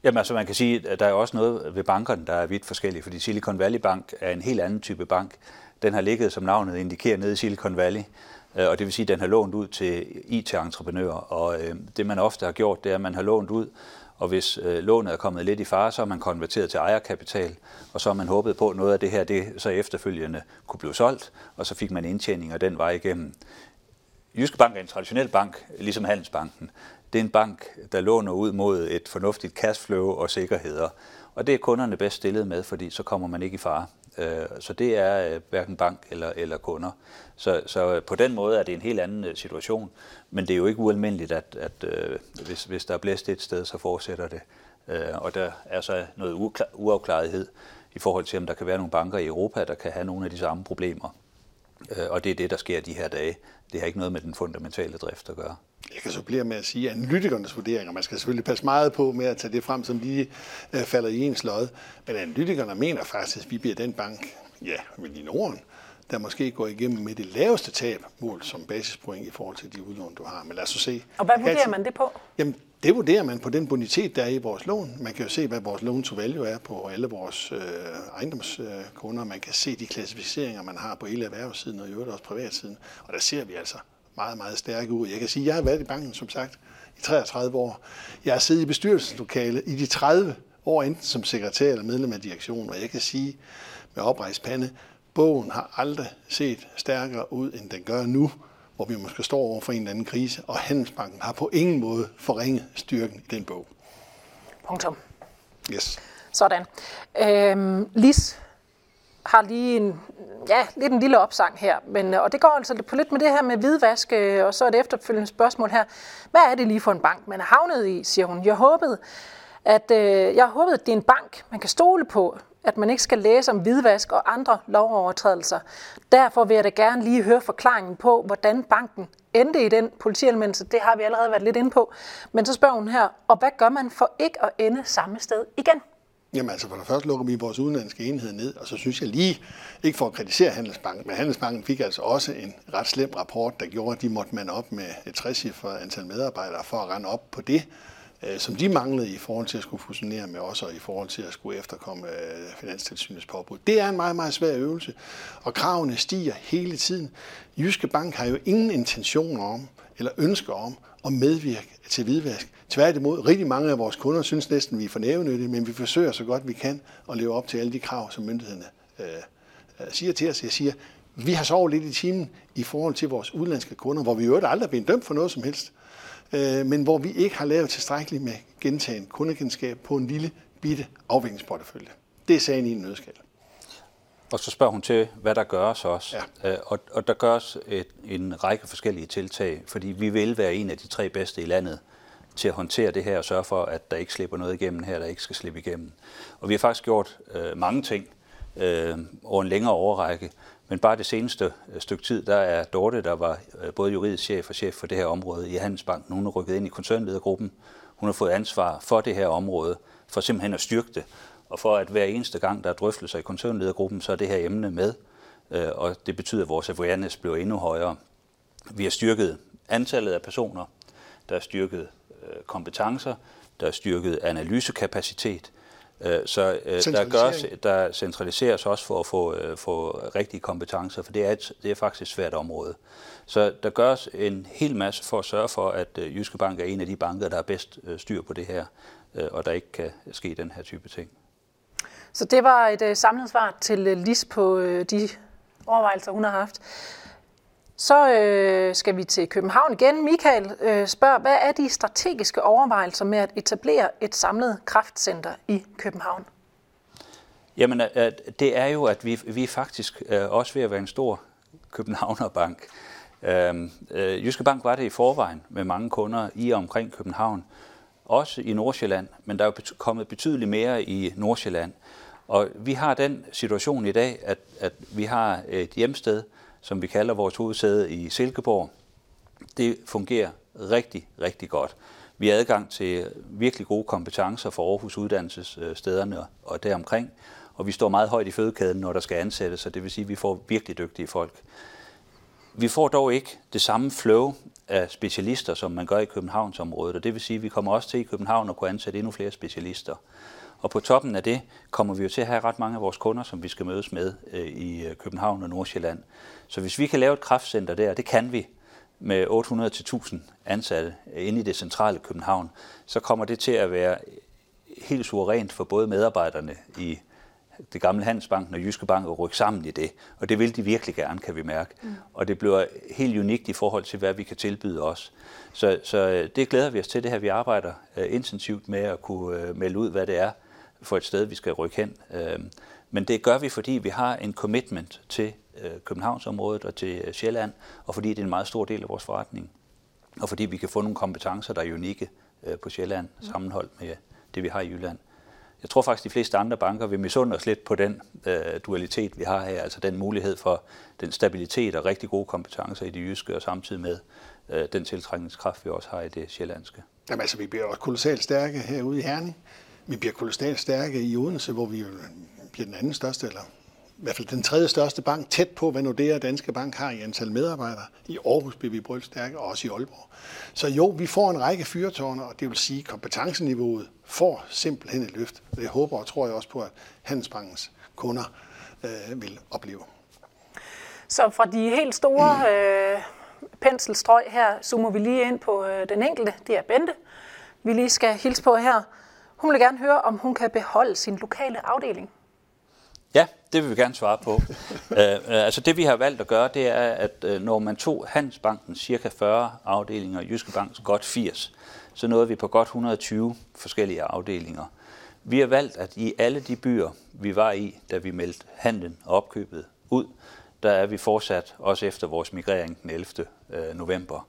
Jamen altså man kan sige, at der er også noget ved bankerne, der er vidt forskellige, fordi Silicon Valley Bank er en helt anden type bank. Den har ligget, som navnet indikerer, nede i Silicon Valley, og det vil sige, at den har lånt ud til IT-entreprenører, og det man ofte har gjort, det er, at man har lånt ud, og hvis lånet er kommet lidt i fare, så har man konverteret til ejerkapital, og så har man håbet på, at noget af det her, det så efterfølgende kunne blive solgt, og så fik man indtjeninger den vej igennem. Jyske Bank er en traditionel bank, ligesom Handelsbanken. Det er en bank, der låner ud mod et fornuftigt cashflow og sikkerheder, og det er kunderne bedst stillet med, fordi så kommer man ikke i fare. Så det er hverken bank eller kunder. Så på den måde er det en helt anden situation, men det er jo ikke ualmindeligt, at hvis der er blæst et sted, så fortsætter det. Og der er så noget uafklarethed i forhold til, om der kan være nogle banker i Europa, der kan have nogle af de samme problemer. Og det er det, der sker de her dage. Det har ikke noget med den fundamentale drift at gøre. Jeg kan supplere med at sige, at analytikernes vurderinger, man skal selvfølgelig passe meget på med at tage det frem, som lige falder i ens lod, men analytikerne mener faktisk, at vi bliver den bank, ja, vel i Norden, der måske går igennem med det laveste tab målt som basispoint i forhold til de udlån, du har. Men lad os se. Og hvad vurderer man det på? Jamen, det vurderer man på den bonitet, der er i vores lån. Man kan jo se, hvad vores loan to value er på alle vores ejendomskunder. Man kan se de klassificeringer, man har på hele erhvervssiden og i øvrigt også privatsiden. Og der ser vi altså meget, meget stærke ud. Jeg kan sige, at jeg har været i banken, som sagt, i 33 år. Jeg har siddet i bestyrelseslokalet i de 30 år, enten som sekretær eller medlem af direktionen, og jeg kan sige med oprejst pande, bogen har aldrig set stærkere ud, end den gør nu, hvor vi måske står over for en eller anden krise, og Handelsbanken har på ingen måde forringet styrken i den bog. Punktum. Yes. Sådan. Lis har lige lidt en lille opsang her, men, og det går altså på lidt med det her med hvidvask, og så er det efterfølgende spørgsmål her. Hvad er det lige for en bank, man er havnet i, siger hun. Jeg håbede, at det er en bank, man kan stole på, at man ikke skal læse om hvidvask og andre lovovertrædelser. Derfor vil jeg da gerne lige høre forklaringen på, hvordan banken endte i den politianmeldelse. Det har vi allerede været lidt inde på. Men så spørger hun her, og hvad gør man for ikke at ende samme sted igen? Jamen altså, for det første lukker vi vores udenlandske enhed ned, og så synes jeg lige, ikke for at kritisere Handelsbanken, men Handelsbanken fik altså også en ret slem rapport, der gjorde, at de måtte man op med et 3-cifret antal medarbejdere for at rende op på det, som de manglede i forhold til at skulle fusionere med os, og i forhold til at skulle efterkomme Finanstilsynets påbud. Det er en meget, meget svær øvelse, og kravene stiger hele tiden. Jyske Bank har jo ingen intentioner om, eller ønsker om, at medvirke til hvidvask. Tværtimod, rigtig mange af vores kunder synes næsten, vi er for nævenyttige, men vi forsøger så godt vi kan at leve op til alle de krav, som myndighederne siger til os. Jeg siger, vi har sovet lidt i timen i forhold til vores udenlandske kunder, hvor vi jo aldrig er blevet dømt for noget som helst, men hvor vi ikke har lavet tilstrækkeligt med gentagen kundekendskab på en lille bitte afviklingsportefølje. Det er sagen i en nødskal. Og så spørger hun til, hvad der gøres også. Ja. Og der gøres en række forskellige tiltag, fordi vi vil være en af de 3 bedste i landet til at håndtere det her og sørge for, at der ikke slipper noget igennem her, der ikke skal slippe igennem. Og vi har faktisk gjort mange ting over en længere årrække. Men bare det seneste stykke tid, der er Dorte, der var både juridisk chef og chef for det her område i Handelsbanken. Hun er rykket ind i koncernledergruppen. Hun har fået ansvar for det her område, for simpelthen at styrke det. Og for at hver eneste gang, der er drøftelser i koncernledergruppen, så er det her emne med. Og det betyder, at vores awareness bliver endnu højere. Vi har styrket antallet af personer. Der er styrket kompetencer. Der er styrket analysekapacitet. Så der centraliseres også for at få rigtige kompetencer, for det er faktisk et svært område. Så der gøres en hel masse for at sørge for, at Jyske Bank er en af de banker, der er bedst styr på det her, og der ikke kan ske den her type ting. Så det var et samlet svar til Lis på de overvejelser, hun har haft. Så skal vi til København igen. Michael spørger, hvad er de strategiske overvejelser med at etablere et samlet kraftcenter i København? Jamen, det er jo, at vi faktisk også ved at være en stor københavnerbank. Jyske Bank var det i forvejen med mange kunder i og omkring København, også i Nordsjælland, men der er jo kommet betydeligt mere i Nordsjælland. Og vi har den situation i dag, at vi har et hjemsted, som vi kalder vores hovedsæde i Silkeborg. Det fungerer rigtig, rigtig godt. Vi har adgang til virkelig gode kompetencer for Aarhus uddannelsesstederne og deromkring, og vi står meget højt i fødekæden, når der skal ansættes, og det vil sige, at vi får virkelig dygtige folk. Vi får dog ikke det samme flow af specialister, som man gør i Københavnsområdet, og det vil sige, at vi kommer også til i København at kunne ansætte endnu flere specialister. Og på toppen af det kommer vi jo til at have ret mange af vores kunder, som vi skal mødes med i København og Nordsjælland. Så hvis vi kan lave et kraftcenter der, det kan vi, med 800-1000 ansatte inde i det centrale København, så kommer det til at være helt suverænt for både medarbejderne i det gamle Handelsbanken og Jyske Bank at rykke sammen i det. Og det vil de virkelig gerne, kan vi mærke. Mm. Og det bliver helt unikt i forhold til, hvad vi kan tilbyde os. Så det glæder vi os til, det her. Vi arbejder intensivt med at kunne melde ud, hvad det er for et sted, vi skal rykke hen. Men det gør vi, fordi vi har en commitment til Københavnsområdet og til Sjælland, og fordi det er en meget stor del af vores forretning. Og fordi vi kan få nogle kompetencer, der er unikke på Sjælland, sammenholdt med det, vi har i Jylland. Jeg tror faktisk, de fleste andre banker vil misunde os lidt på den dualitet, vi har her, altså den mulighed for den stabilitet og rigtig gode kompetencer i det jyske, og samtidig med den tiltrækningskraft, vi også har i det sjællandske. Jamen altså, vi bliver også kolossalt stærke herude i Herning. Vi bliver kolossalt stærke i Odense, hvor vi bliver den anden største, eller i hvert fald den tredje største bank, tæt på, hvad Nordea og Danske Bank har i antal medarbejdere. I Aarhus bliver vi brølstærke, og også i Aalborg. Så jo, vi får en række fyrtårne, og det vil sige, at kompetenceniveauet får simpelthen et løft. Det håber og tror jeg også på, at Handelsbankens kunder vil opleve. Så fra de helt store penselstrøg her, zoomer vi lige ind på den enkelte. Det er Bente, vi lige skal hilse på her. Hun vil gerne høre, om hun kan beholde sin lokale afdeling. Ja, det vil vi gerne svare på. Altså det, vi har valgt at gøre, det er, at når man tog Handelsbanken cirka 40 afdelinger og Jyske Banks godt 80, så nåede vi på godt 120 forskellige afdelinger. Vi har valgt, at i alle de byer, vi var i, da vi meldte handlen og opkøbet ud, der er vi fortsat også efter vores migrering den 11. november.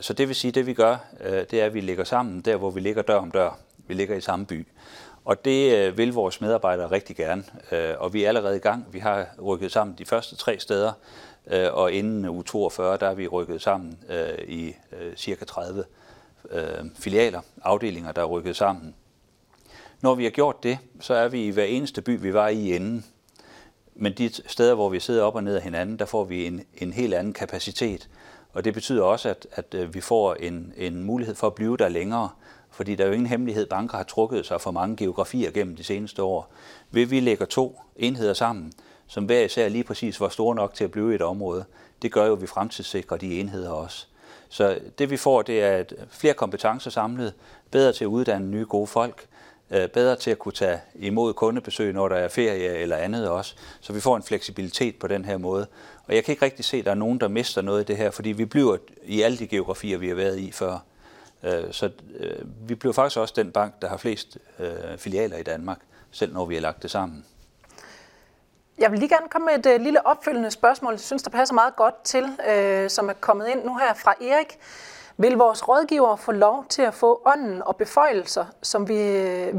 Så det vil sige, at det vi gør, det er, at vi ligger sammen der, hvor vi ligger dør om dør. Vi ligger i samme by. Og det vil vores medarbejdere rigtig gerne, og vi er allerede i gang. Vi har rykket sammen de første 3 steder, og inden uge 42, der er vi rykket sammen i cirka 30 filialer, afdelinger, der er rykket sammen. Når vi har gjort det, så er vi i hver eneste by, vi var i inden. Men de steder, hvor vi sidder op og ned af hinanden, der får vi en helt anden kapacitet. Og det betyder også, at vi får en mulighed for at blive der længere, fordi der er jo ingen hemmelighed, banker har trukket sig for mange geografier gennem de seneste år. Ved vi lægger 2 enheder sammen, som hver især lige præcis var store nok til at blive et område, det gør jo, at vi fremtidssikrer de enheder også. Så det vi får, det er flere kompetencer samlet, bedre til at uddanne nye gode folk, bedre til at kunne tage imod kundebesøg, når der er ferie eller andet også, så vi får en fleksibilitet på den her måde. Og jeg kan ikke rigtig se, at der er nogen, der mister noget af det her, fordi vi bliver i alle de geografier, vi har været i før. Så vi blev faktisk også den bank, der har flest filialer i Danmark, selv når vi har lagt det sammen. Jeg vil lige gerne komme med et lille opfølgende spørgsmål, jeg synes, der passer meget godt til, som er kommet ind nu her fra Erik. Vil vores rådgivere få lov til at få ånden og beføjelser, som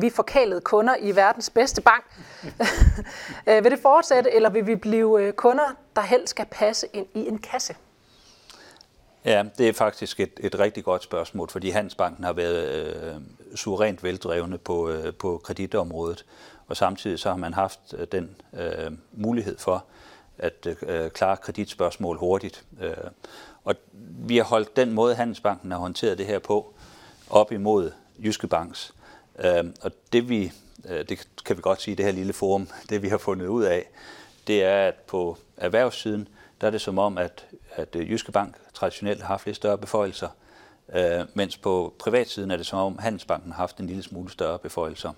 vi forkælede kunder i verdens bedste bank? Vil det fortsætte, eller vil vi blive kunder, der helst skal passe ind i en kasse? Ja, det er faktisk et rigtig godt spørgsmål, fordi Handelsbanken har været suverænt veldrevne på kreditområdet, og samtidig så har man haft den mulighed for at klare kreditspørgsmål hurtigt. Og vi har holdt den måde, Handelsbanken har håndteret det her på, op imod Jyske Banks. Og det kan vi godt sige i det her lille forum, det vi har fundet ud af, det er, at på erhvervssiden, der er det som om, at Jyske Bank traditionelt har haft lidt større beføjelser, mens på privatsiden er det som om, Handelsbanken har haft en lille smule større beføjelser.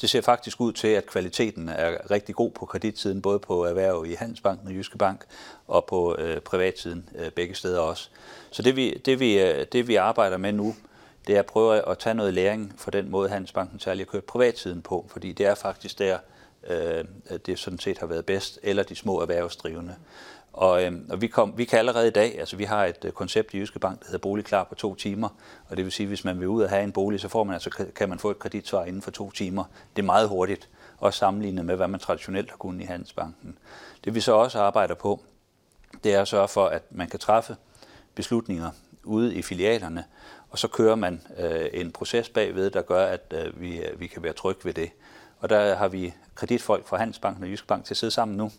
Det ser faktisk ud til, at kvaliteten er rigtig god på kreditsiden, både på erhverv i Handelsbanken og Jyske Bank, og på privatsiden begge steder også. Så det vi arbejder med nu, det er at prøve at tage noget læring fra den måde, Handelsbanken særligt har kørt privatsiden på, fordi det er faktisk der, det sådan set har været bedst, eller de små erhvervsdrivende. Og vi kan allerede i dag, altså vi har et koncept i Jyske Bank, der hedder bolig klar på 2 timer, og det vil sige, at hvis man vil ud og have en bolig, så kan man få et kreditsvar inden for 2 timer. Det er meget hurtigt, også sammenlignet med, hvad man traditionelt har kunnet i Handelsbanken. Det vi så også arbejder på, det er at sørge for, at man kan træffe beslutninger ude i filialerne, og så kører man en proces bagved, der gør, at vi kan være trygge ved det. Og der har vi kreditfolk fra Handelsbanken og Jyske Bank til at sidde sammen nu,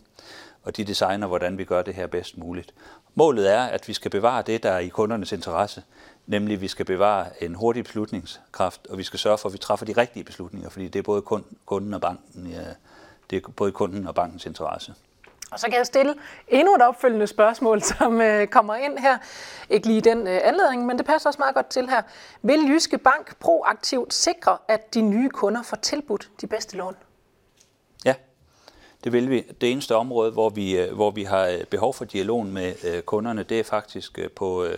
og de designer, hvordan vi gør det her bedst muligt. Målet er, at vi skal bevare det, der er i kundernes interesse, nemlig vi skal bevare en hurtig beslutningskraft, og vi skal sørge for, at vi træffer de rigtige beslutninger, fordi det er både kunden og banken, ja, det er både kunden og bankens interesse. Og så kan jeg stille endnu et opfølgende spørgsmål, som kommer ind her. Ikke lige den anledning, men det passer også meget godt til her. Vil Jyske Bank proaktivt sikre, at de nye kunder får tilbudt de bedste lån? Ja, det vil vi. Det eneste område, hvor vi har behov for dialogen med kunderne, det er faktisk på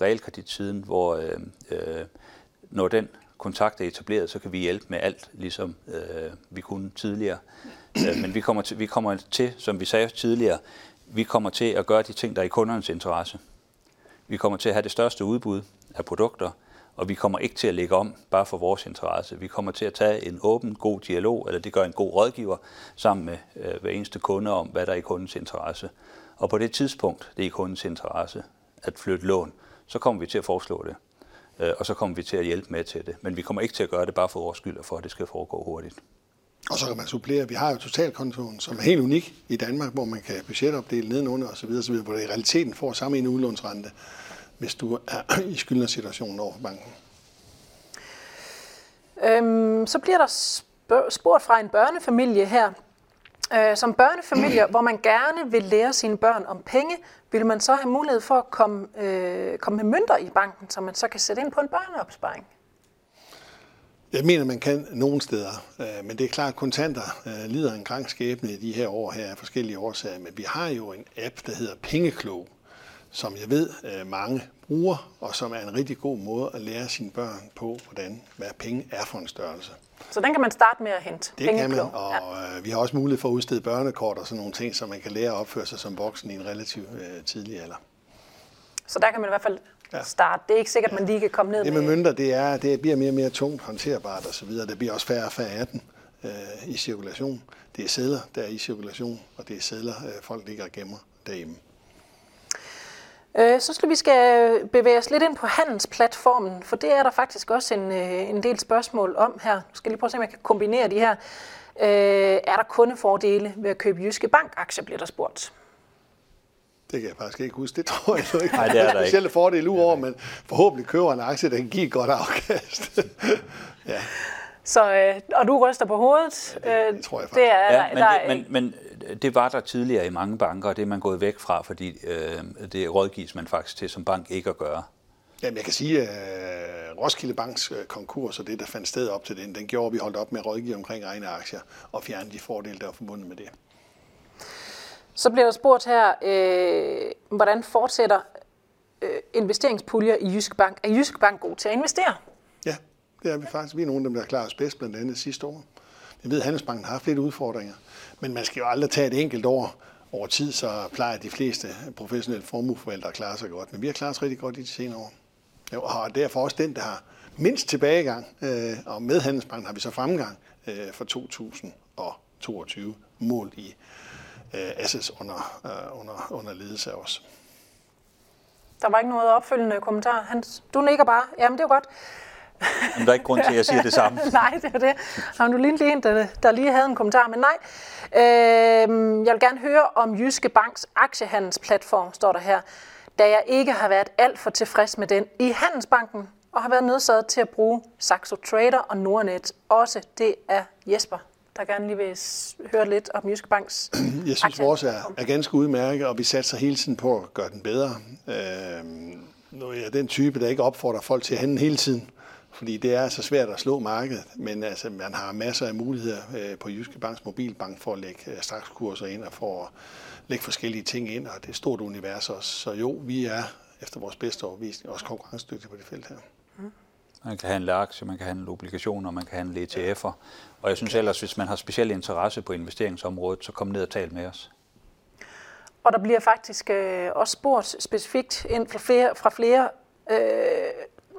realkreditsiden, hvor når den kontakt er etableret, så kan vi hjælpe med alt, ligesom vi kunne tidligere. Men vi kommer til, som vi sagde tidligere, vi kommer til at gøre de ting, der er i kundernes interesse. Vi kommer til at have det største udbud af produkter, og vi kommer ikke til at lægge om bare for vores interesse. Vi kommer til at tage en åben, god dialog, eller det gør en god rådgiver, sammen med hver eneste kunde om, hvad der er i kundens interesse. Og på det tidspunkt, det er i kundens interesse at flytte lån, så kommer vi til at foreslå det. Og så kommer vi til at hjælpe med til det. Men vi kommer ikke til at gøre det bare for vores skyld, og for at det skal foregå hurtigt. Og så kan man supplere. Vi har jo totalkontoen, som er helt unik i Danmark, hvor man kan budgetopdele nedenunder osv., hvor det i realiteten får samme en udlånsrente, hvis du er i skyldnersituationen over banken. Så bliver der spurgt fra en børnefamilie her. Som børnefamilier, hvor man gerne vil lære sine børn om penge, vil man så have mulighed for at komme med mønter i banken, så man så kan sætte ind på en børneopsparing? Jeg mener, man kan nogle steder, men det er klart, at kontanter lider en krank skæbne i de her år her af forskellige årsager, men vi har jo en app, der hedder Pengeklog, som jeg ved mange bruger, og som er en rigtig god måde at lære sine børn på, hvad penge er for en størrelse. Så den kan man starte med at hente? Det Pengeklog. Kan man, og ja. Vi har også mulighed for at udstede børnekort og sådan nogle ting, så man kan lære at opføre sig som voksen i en relativt tidlig alder. Så der kan man i hvert fald starte. Det er ikke sikkert, at man lige kan komme ned med... Det med mønter, det bliver mere og mere tungt håndterbart osv. Det bliver også færre og færre af den i cirkulation. Det er sedler, der er i cirkulation, og det er sedler, folk ligger og gemmer derhjemme. Så skal vi bevæge os lidt ind på handelsplatformen, for det er der faktisk også en del spørgsmål om her. Nu skal jeg lige prøve at se, om jeg kan kombinere de her. Er der kundefordele ved at købe Jyske Bank-aktier, bliver der spurgt? Det kan jeg faktisk ikke huske. Det tror jeg ikke. Nej, det er der ikke. Specielle fordele udover, men forhåbentlig køber en aktie, der kan give et godt afkast. Ja. Så, og du ryster på hovedet. Ja, det tror jeg faktisk. Det er, men det var der tidligere i mange banker, og det er man gået væk fra, fordi det rådgives man faktisk til som bank ikke at gøre. Jamen, jeg kan sige, at Roskilde Banks konkurs og det, der fandt sted op til den gjorde, at vi holdt op med at rådgive omkring egne aktier og fjerne de fordele, der var forbundet med det. Så bliver der spurgt her, hvordan fortsætter investeringspuljer i Jyske Bank? Er Jyske Bank god til at investere? Ja, det er vi faktisk. Vi er nogle af dem, der klarer os bedst, blandt andet sidste år. Jeg ved, at Handelsbanken har haft lidt udfordringer, men man skal jo aldrig tage et enkelt år over tid, så plejer de fleste professionelle formueforvaltere at klare sig godt. Men vi har klaret os rigtig godt i de senere år. Og derfor også den, der har mindst tilbagegang, og med Handelsbanken har vi så fremgang for 2022 målt i assets under ledelse af os. Der var ikke noget opfølgende kommentar, Hans. Du nikker bare. Jamen, det er godt. Jamen, der er ikke grund til, at jeg siger det samme. Nej, det er det. Jamen, du lignede en, der lige havde en kommentar, men nej. Jeg vil gerne høre om Jyske Banks aktiehandelsplatform, står der her, da jeg ikke har været alt for tilfreds med den i Handelsbanken, og har været nødsaget til at bruge Saxo Trader og Nordnet. Også det er Jesper, der gerne lige vil høre lidt om Jyske Banks aktiehandelsplatform. Jeg synes, vores er ganske udmærket, og vi satser hele tiden på at gøre den bedre. Nu er jeg den type, der ikke opfordrer folk til at handle hele tiden. Fordi det er så svært at slå markedet, men altså, man har masser af muligheder på Jyske Banks mobilbank for at lægge strakskurser ind og for at lægge forskellige ting ind, og det er et stort univers også. Så jo, vi er efter vores bedste overbevisning også konkurrencedygtige på det felt her. Man kan handle aktier, man kan handle obligationer, man kan handle ETF'er, og jeg synes ellers, hvis man har speciel interesse på investeringsområdet, så kom ned og tal med os. Og der bliver faktisk også spurgt specifikt ind fra flere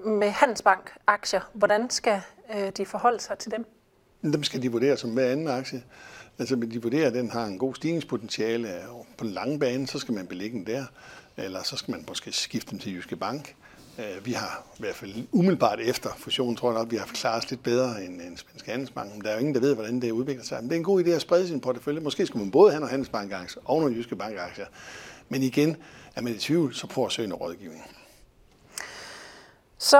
med Handelsbank-aktier, hvordan skal de forholde sig til dem? Dem skal de vurdere som hver anden aktie. Altså, de vurderer, at den har en god stigningspotentiale, og på den lange bane, så skal man belægge den der. eller så skal man måske skifte dem til Jyske Bank. Vi har i hvert fald umiddelbart efter fusionen, tror jeg nok, vi har forklaret os lidt bedre end Svenska Handelsbanken. Men der er jo ingen, der ved, hvordan det udvikler sig. Men det er en god idé at sprede sin portefølje. Måske skal man både have nogle Handelsbankaktier og nogle Jyske Bankaktier. Men igen, er man i tvivl, så prøv at søge en rådgivning. Så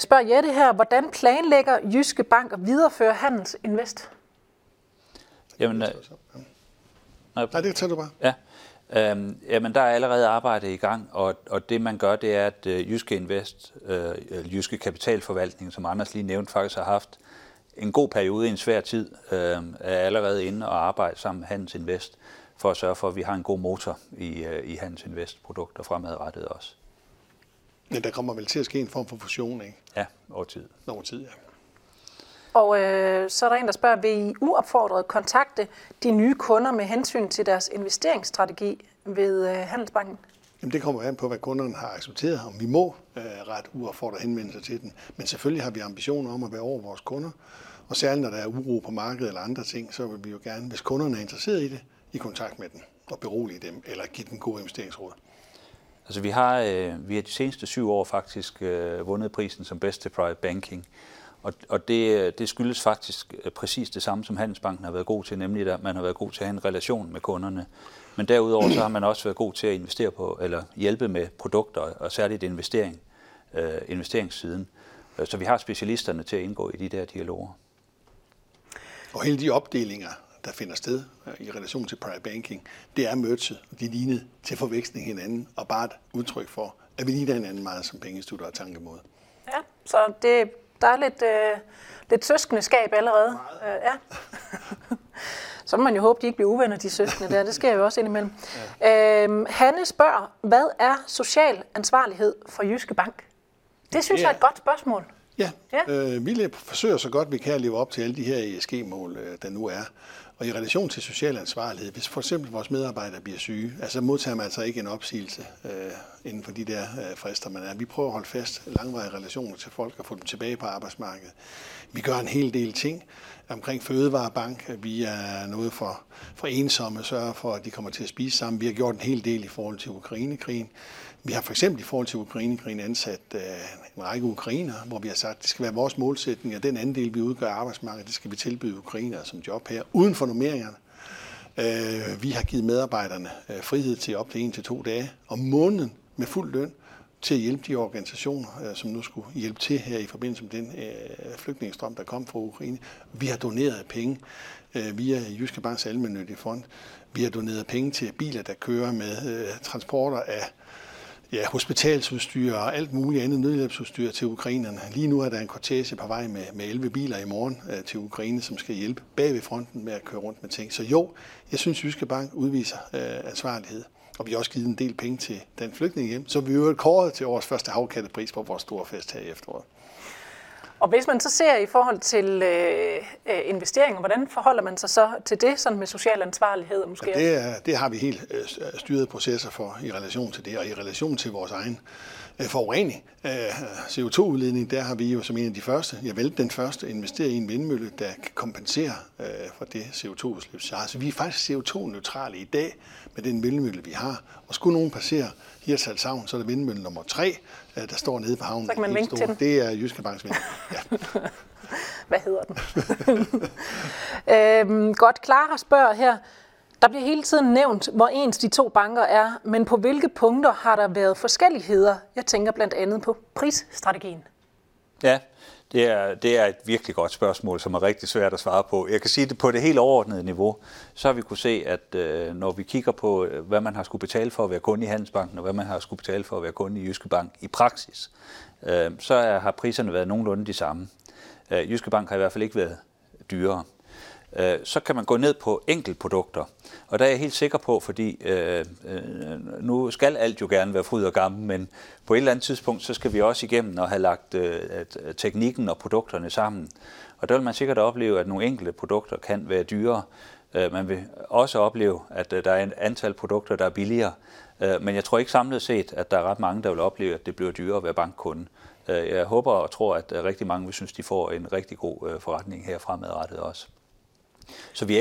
spørger Jette her, hvordan planlægger Jyske Bank at videreføre Handels Invest? Jamen, nej, det tager du bare. Ja. Jamen, der er allerede arbejde i gang, og det man gør, det er, at Jyske Invest, Jyske Kapitalforvaltning, som Anders lige nævnte, faktisk har haft en god periode i en svær tid, er allerede inde og arbejde sammen med Handels Invest, for at sørge for, at vi har en god motor i Handels Invest-produkter fremadrettet også. Men der kommer vel til at ske en form for fusion, ikke? Ja, over tid. Over tid, ja. Og så er der en, der spørger, vil I uopfordret kontakte de nye kunder med hensyn til deres investeringsstrategi ved Handelsbanken? Jamen, det kommer an på, hvad kunderne har accepteret, om vi må ret uopfordret henvende sig til den. Men selvfølgelig har vi ambitioner om at være over vores kunder. Og særligt når der er uro på markedet eller andre ting, så vil vi jo gerne, hvis kunderne er interesseret i det, i kontakt med dem og berolige dem eller give dem gode investeringsråd. Altså, vi har de seneste 7 år faktisk vundet prisen som bedste private banking. Og det skyldes faktisk præcis det samme, som Handelsbanken har været god til, nemlig at man har været god til at have en relation med kunderne. Men derudover så har man også været god til at investere på, eller hjælpe med produkter, og særligt investeringssiden. Så vi har specialisterne til at indgå i de der dialoger. Og hele de opdelinger, der finder sted i relation til private banking, det er merget, og de ligner til forveksling hinanden, og bare et udtryk for, at vi ligner hinanden meget som pengeinstitutter og tankemåde. Ja, så det... Der er lidt søskendeskab allerede. Ja. Så må man jo håbe, de ikke bliver uvenner, de søskende der. Det sker jo også indimellem. Ja. Hanne spørger, hvad er social ansvarlighed for Jyske Bank? Det synes jeg er et godt spørgsmål. Ja, vi forsøger så godt, vi kan leve op til alle de her ESG-mål, der nu er. Og i relation til social ansvarlighed, hvis for eksempel vores medarbejdere bliver syge, altså modtager man altså ikke en opsigelse inden for de der frister, man er. Vi prøver at holde fast langvarige relationer til folk og få dem tilbage på arbejdsmarkedet. Vi gør en hel del ting omkring Fødevarebank. Vi er noget for ensomme, sørger for, at de kommer til at spise sammen. Vi har gjort en hel del i forhold til Ukrainekrigen. Vi har for eksempel i forhold til Ukrainekrigen ansat en række ukrainere, hvor vi har sagt, at det skal være vores målsætning, at den andel, vi udgør af arbejdsmarkedet, det skal vi tilbyde ukrainere som job her, uden for normeringerne. Vi har givet medarbejderne frihed til op til 1 til 2 dage om måneden med fuld løn til at hjælpe de organisationer, som nu skulle hjælpe til her i forbindelse med den flygtningestrøm, der kom fra Ukraine. Vi har doneret penge via Jyske Banks Almennyttige Fond. Vi har doneret penge til biler, der kører med transporter af hospitalsudstyr og alt muligt andet nødhjælpsudstyr til ukrainerne. Lige nu er der en kortege på vej med 11 biler i morgen til Ukraine, som skal hjælpe bag ved fronten med at køre rundt med ting. Så jo, jeg synes, Jyske Bank udviser ansvarlighed. Og vi har også givet en del penge til den flygtningehjem, så vi jo kåret til årets første havkattepris på vores store fest her i efteråret. Og hvis man så ser i forhold til investeringer, hvordan forholder man sig så til det sådan med social ansvarlighed? Måske? Ja, det har vi helt styret processer for i relation til det, og i relation til vores egen forurening. CO2-udledning, der har vi jo som en af de første, investeret i en vindmølle, der kan kompensere for det CO2-udslip. Så vi er faktisk CO2-neutrale i dag med den vindmølle, vi har. Og skulle nogen passere Hirtshals Havn, så er det vindmølle nummer 3, der står nede på havnen. Så kan man vinke til den. Det er Jyske Banks vindmølle. Ja. Hvad hedder den? Godt, Clara spørger her. Der bliver hele tiden nævnt, hvor ens de 2 banker er, men på hvilke punkter har der været forskelligheder? Jeg tænker blandt andet på prisstrategien. Ja, det er et virkelig godt spørgsmål, som er rigtig svært at svare på. Jeg kan sige det på det helt overordnede niveau, så har vi kunne se, at når vi kigger på, hvad man har skulle betale for at være kunde i Handelsbanken, og hvad man har skulle betale for at være kunde i Jyske Bank i praksis, så har priserne været nogenlunde de samme. Jyske Bank har i hvert fald ikke været dyrere. Så kan man gå ned på enkeltprodukter, og der er jeg helt sikker på, fordi nu skal alt jo gerne være fryd og gammen, men på et eller andet tidspunkt, så skal vi også igennem og have lagt teknikken og produkterne sammen. Og der vil man sikkert opleve, at nogle enkelte produkter kan være dyrere. Man vil også opleve, at der er et antal produkter, der er billigere, men jeg tror ikke samlet set, at der er ret mange, der vil opleve, at det bliver dyrere at være bankkunde. Jeg håber og tror, at rigtig mange vil synes, de får en rigtig god forretning her fremadrettet også. Så vi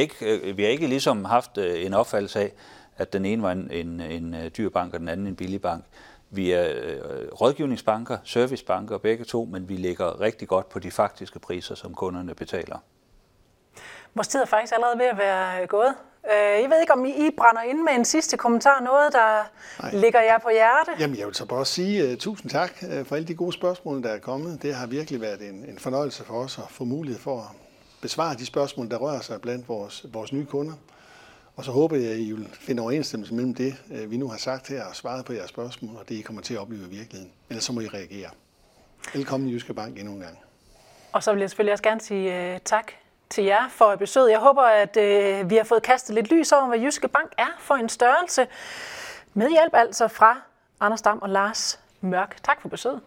har ikke ligesom haft en opfattelse af, at den ene var en dyr bank, og den anden en billig bank. Vi er rådgivningsbanker, servicebanker begge to, men vi ligger rigtig godt på de faktiske priser, som kunderne betaler. Vores tid er faktisk allerede ved at være gået. Jeg ved ikke, om I brænder ind med en sidste kommentar, noget, der ligger jer på hjerte? Jamen, jeg vil så bare sige tusind tak for alle de gode spørgsmål, der er kommet. Det har virkelig været en fornøjelse for os at få mulighed for at besvare de spørgsmål, der rører sig blandt vores nye kunder. Og så håber jeg, at I vil finde overensstemmelse mellem det, vi nu har sagt her og svaret på jeres spørgsmål, og det, I kommer til at opleve i virkeligheden. Ellers så må I reagere. Velkommen i Jyske Bank endnu en gang. Og så vil jeg selvfølgelig også gerne sige tak til jer for besøget. Jeg håber, at vi har fået kastet lidt lys over, hvad Jyske Bank er for en størrelse. Med hjælp altså fra Anders Dam og Lars Mørch. Tak for besøget.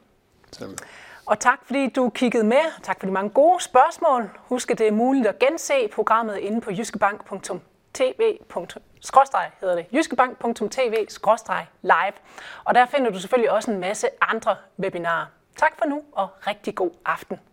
Selv. Og tak fordi du kiggede med. Tak for de mange gode spørgsmål. Husk, at det er muligt at gense programmet inde på jyskebank.tv/live. Og der finder du selvfølgelig også en masse andre webinarer. Tak for nu og rigtig god aften.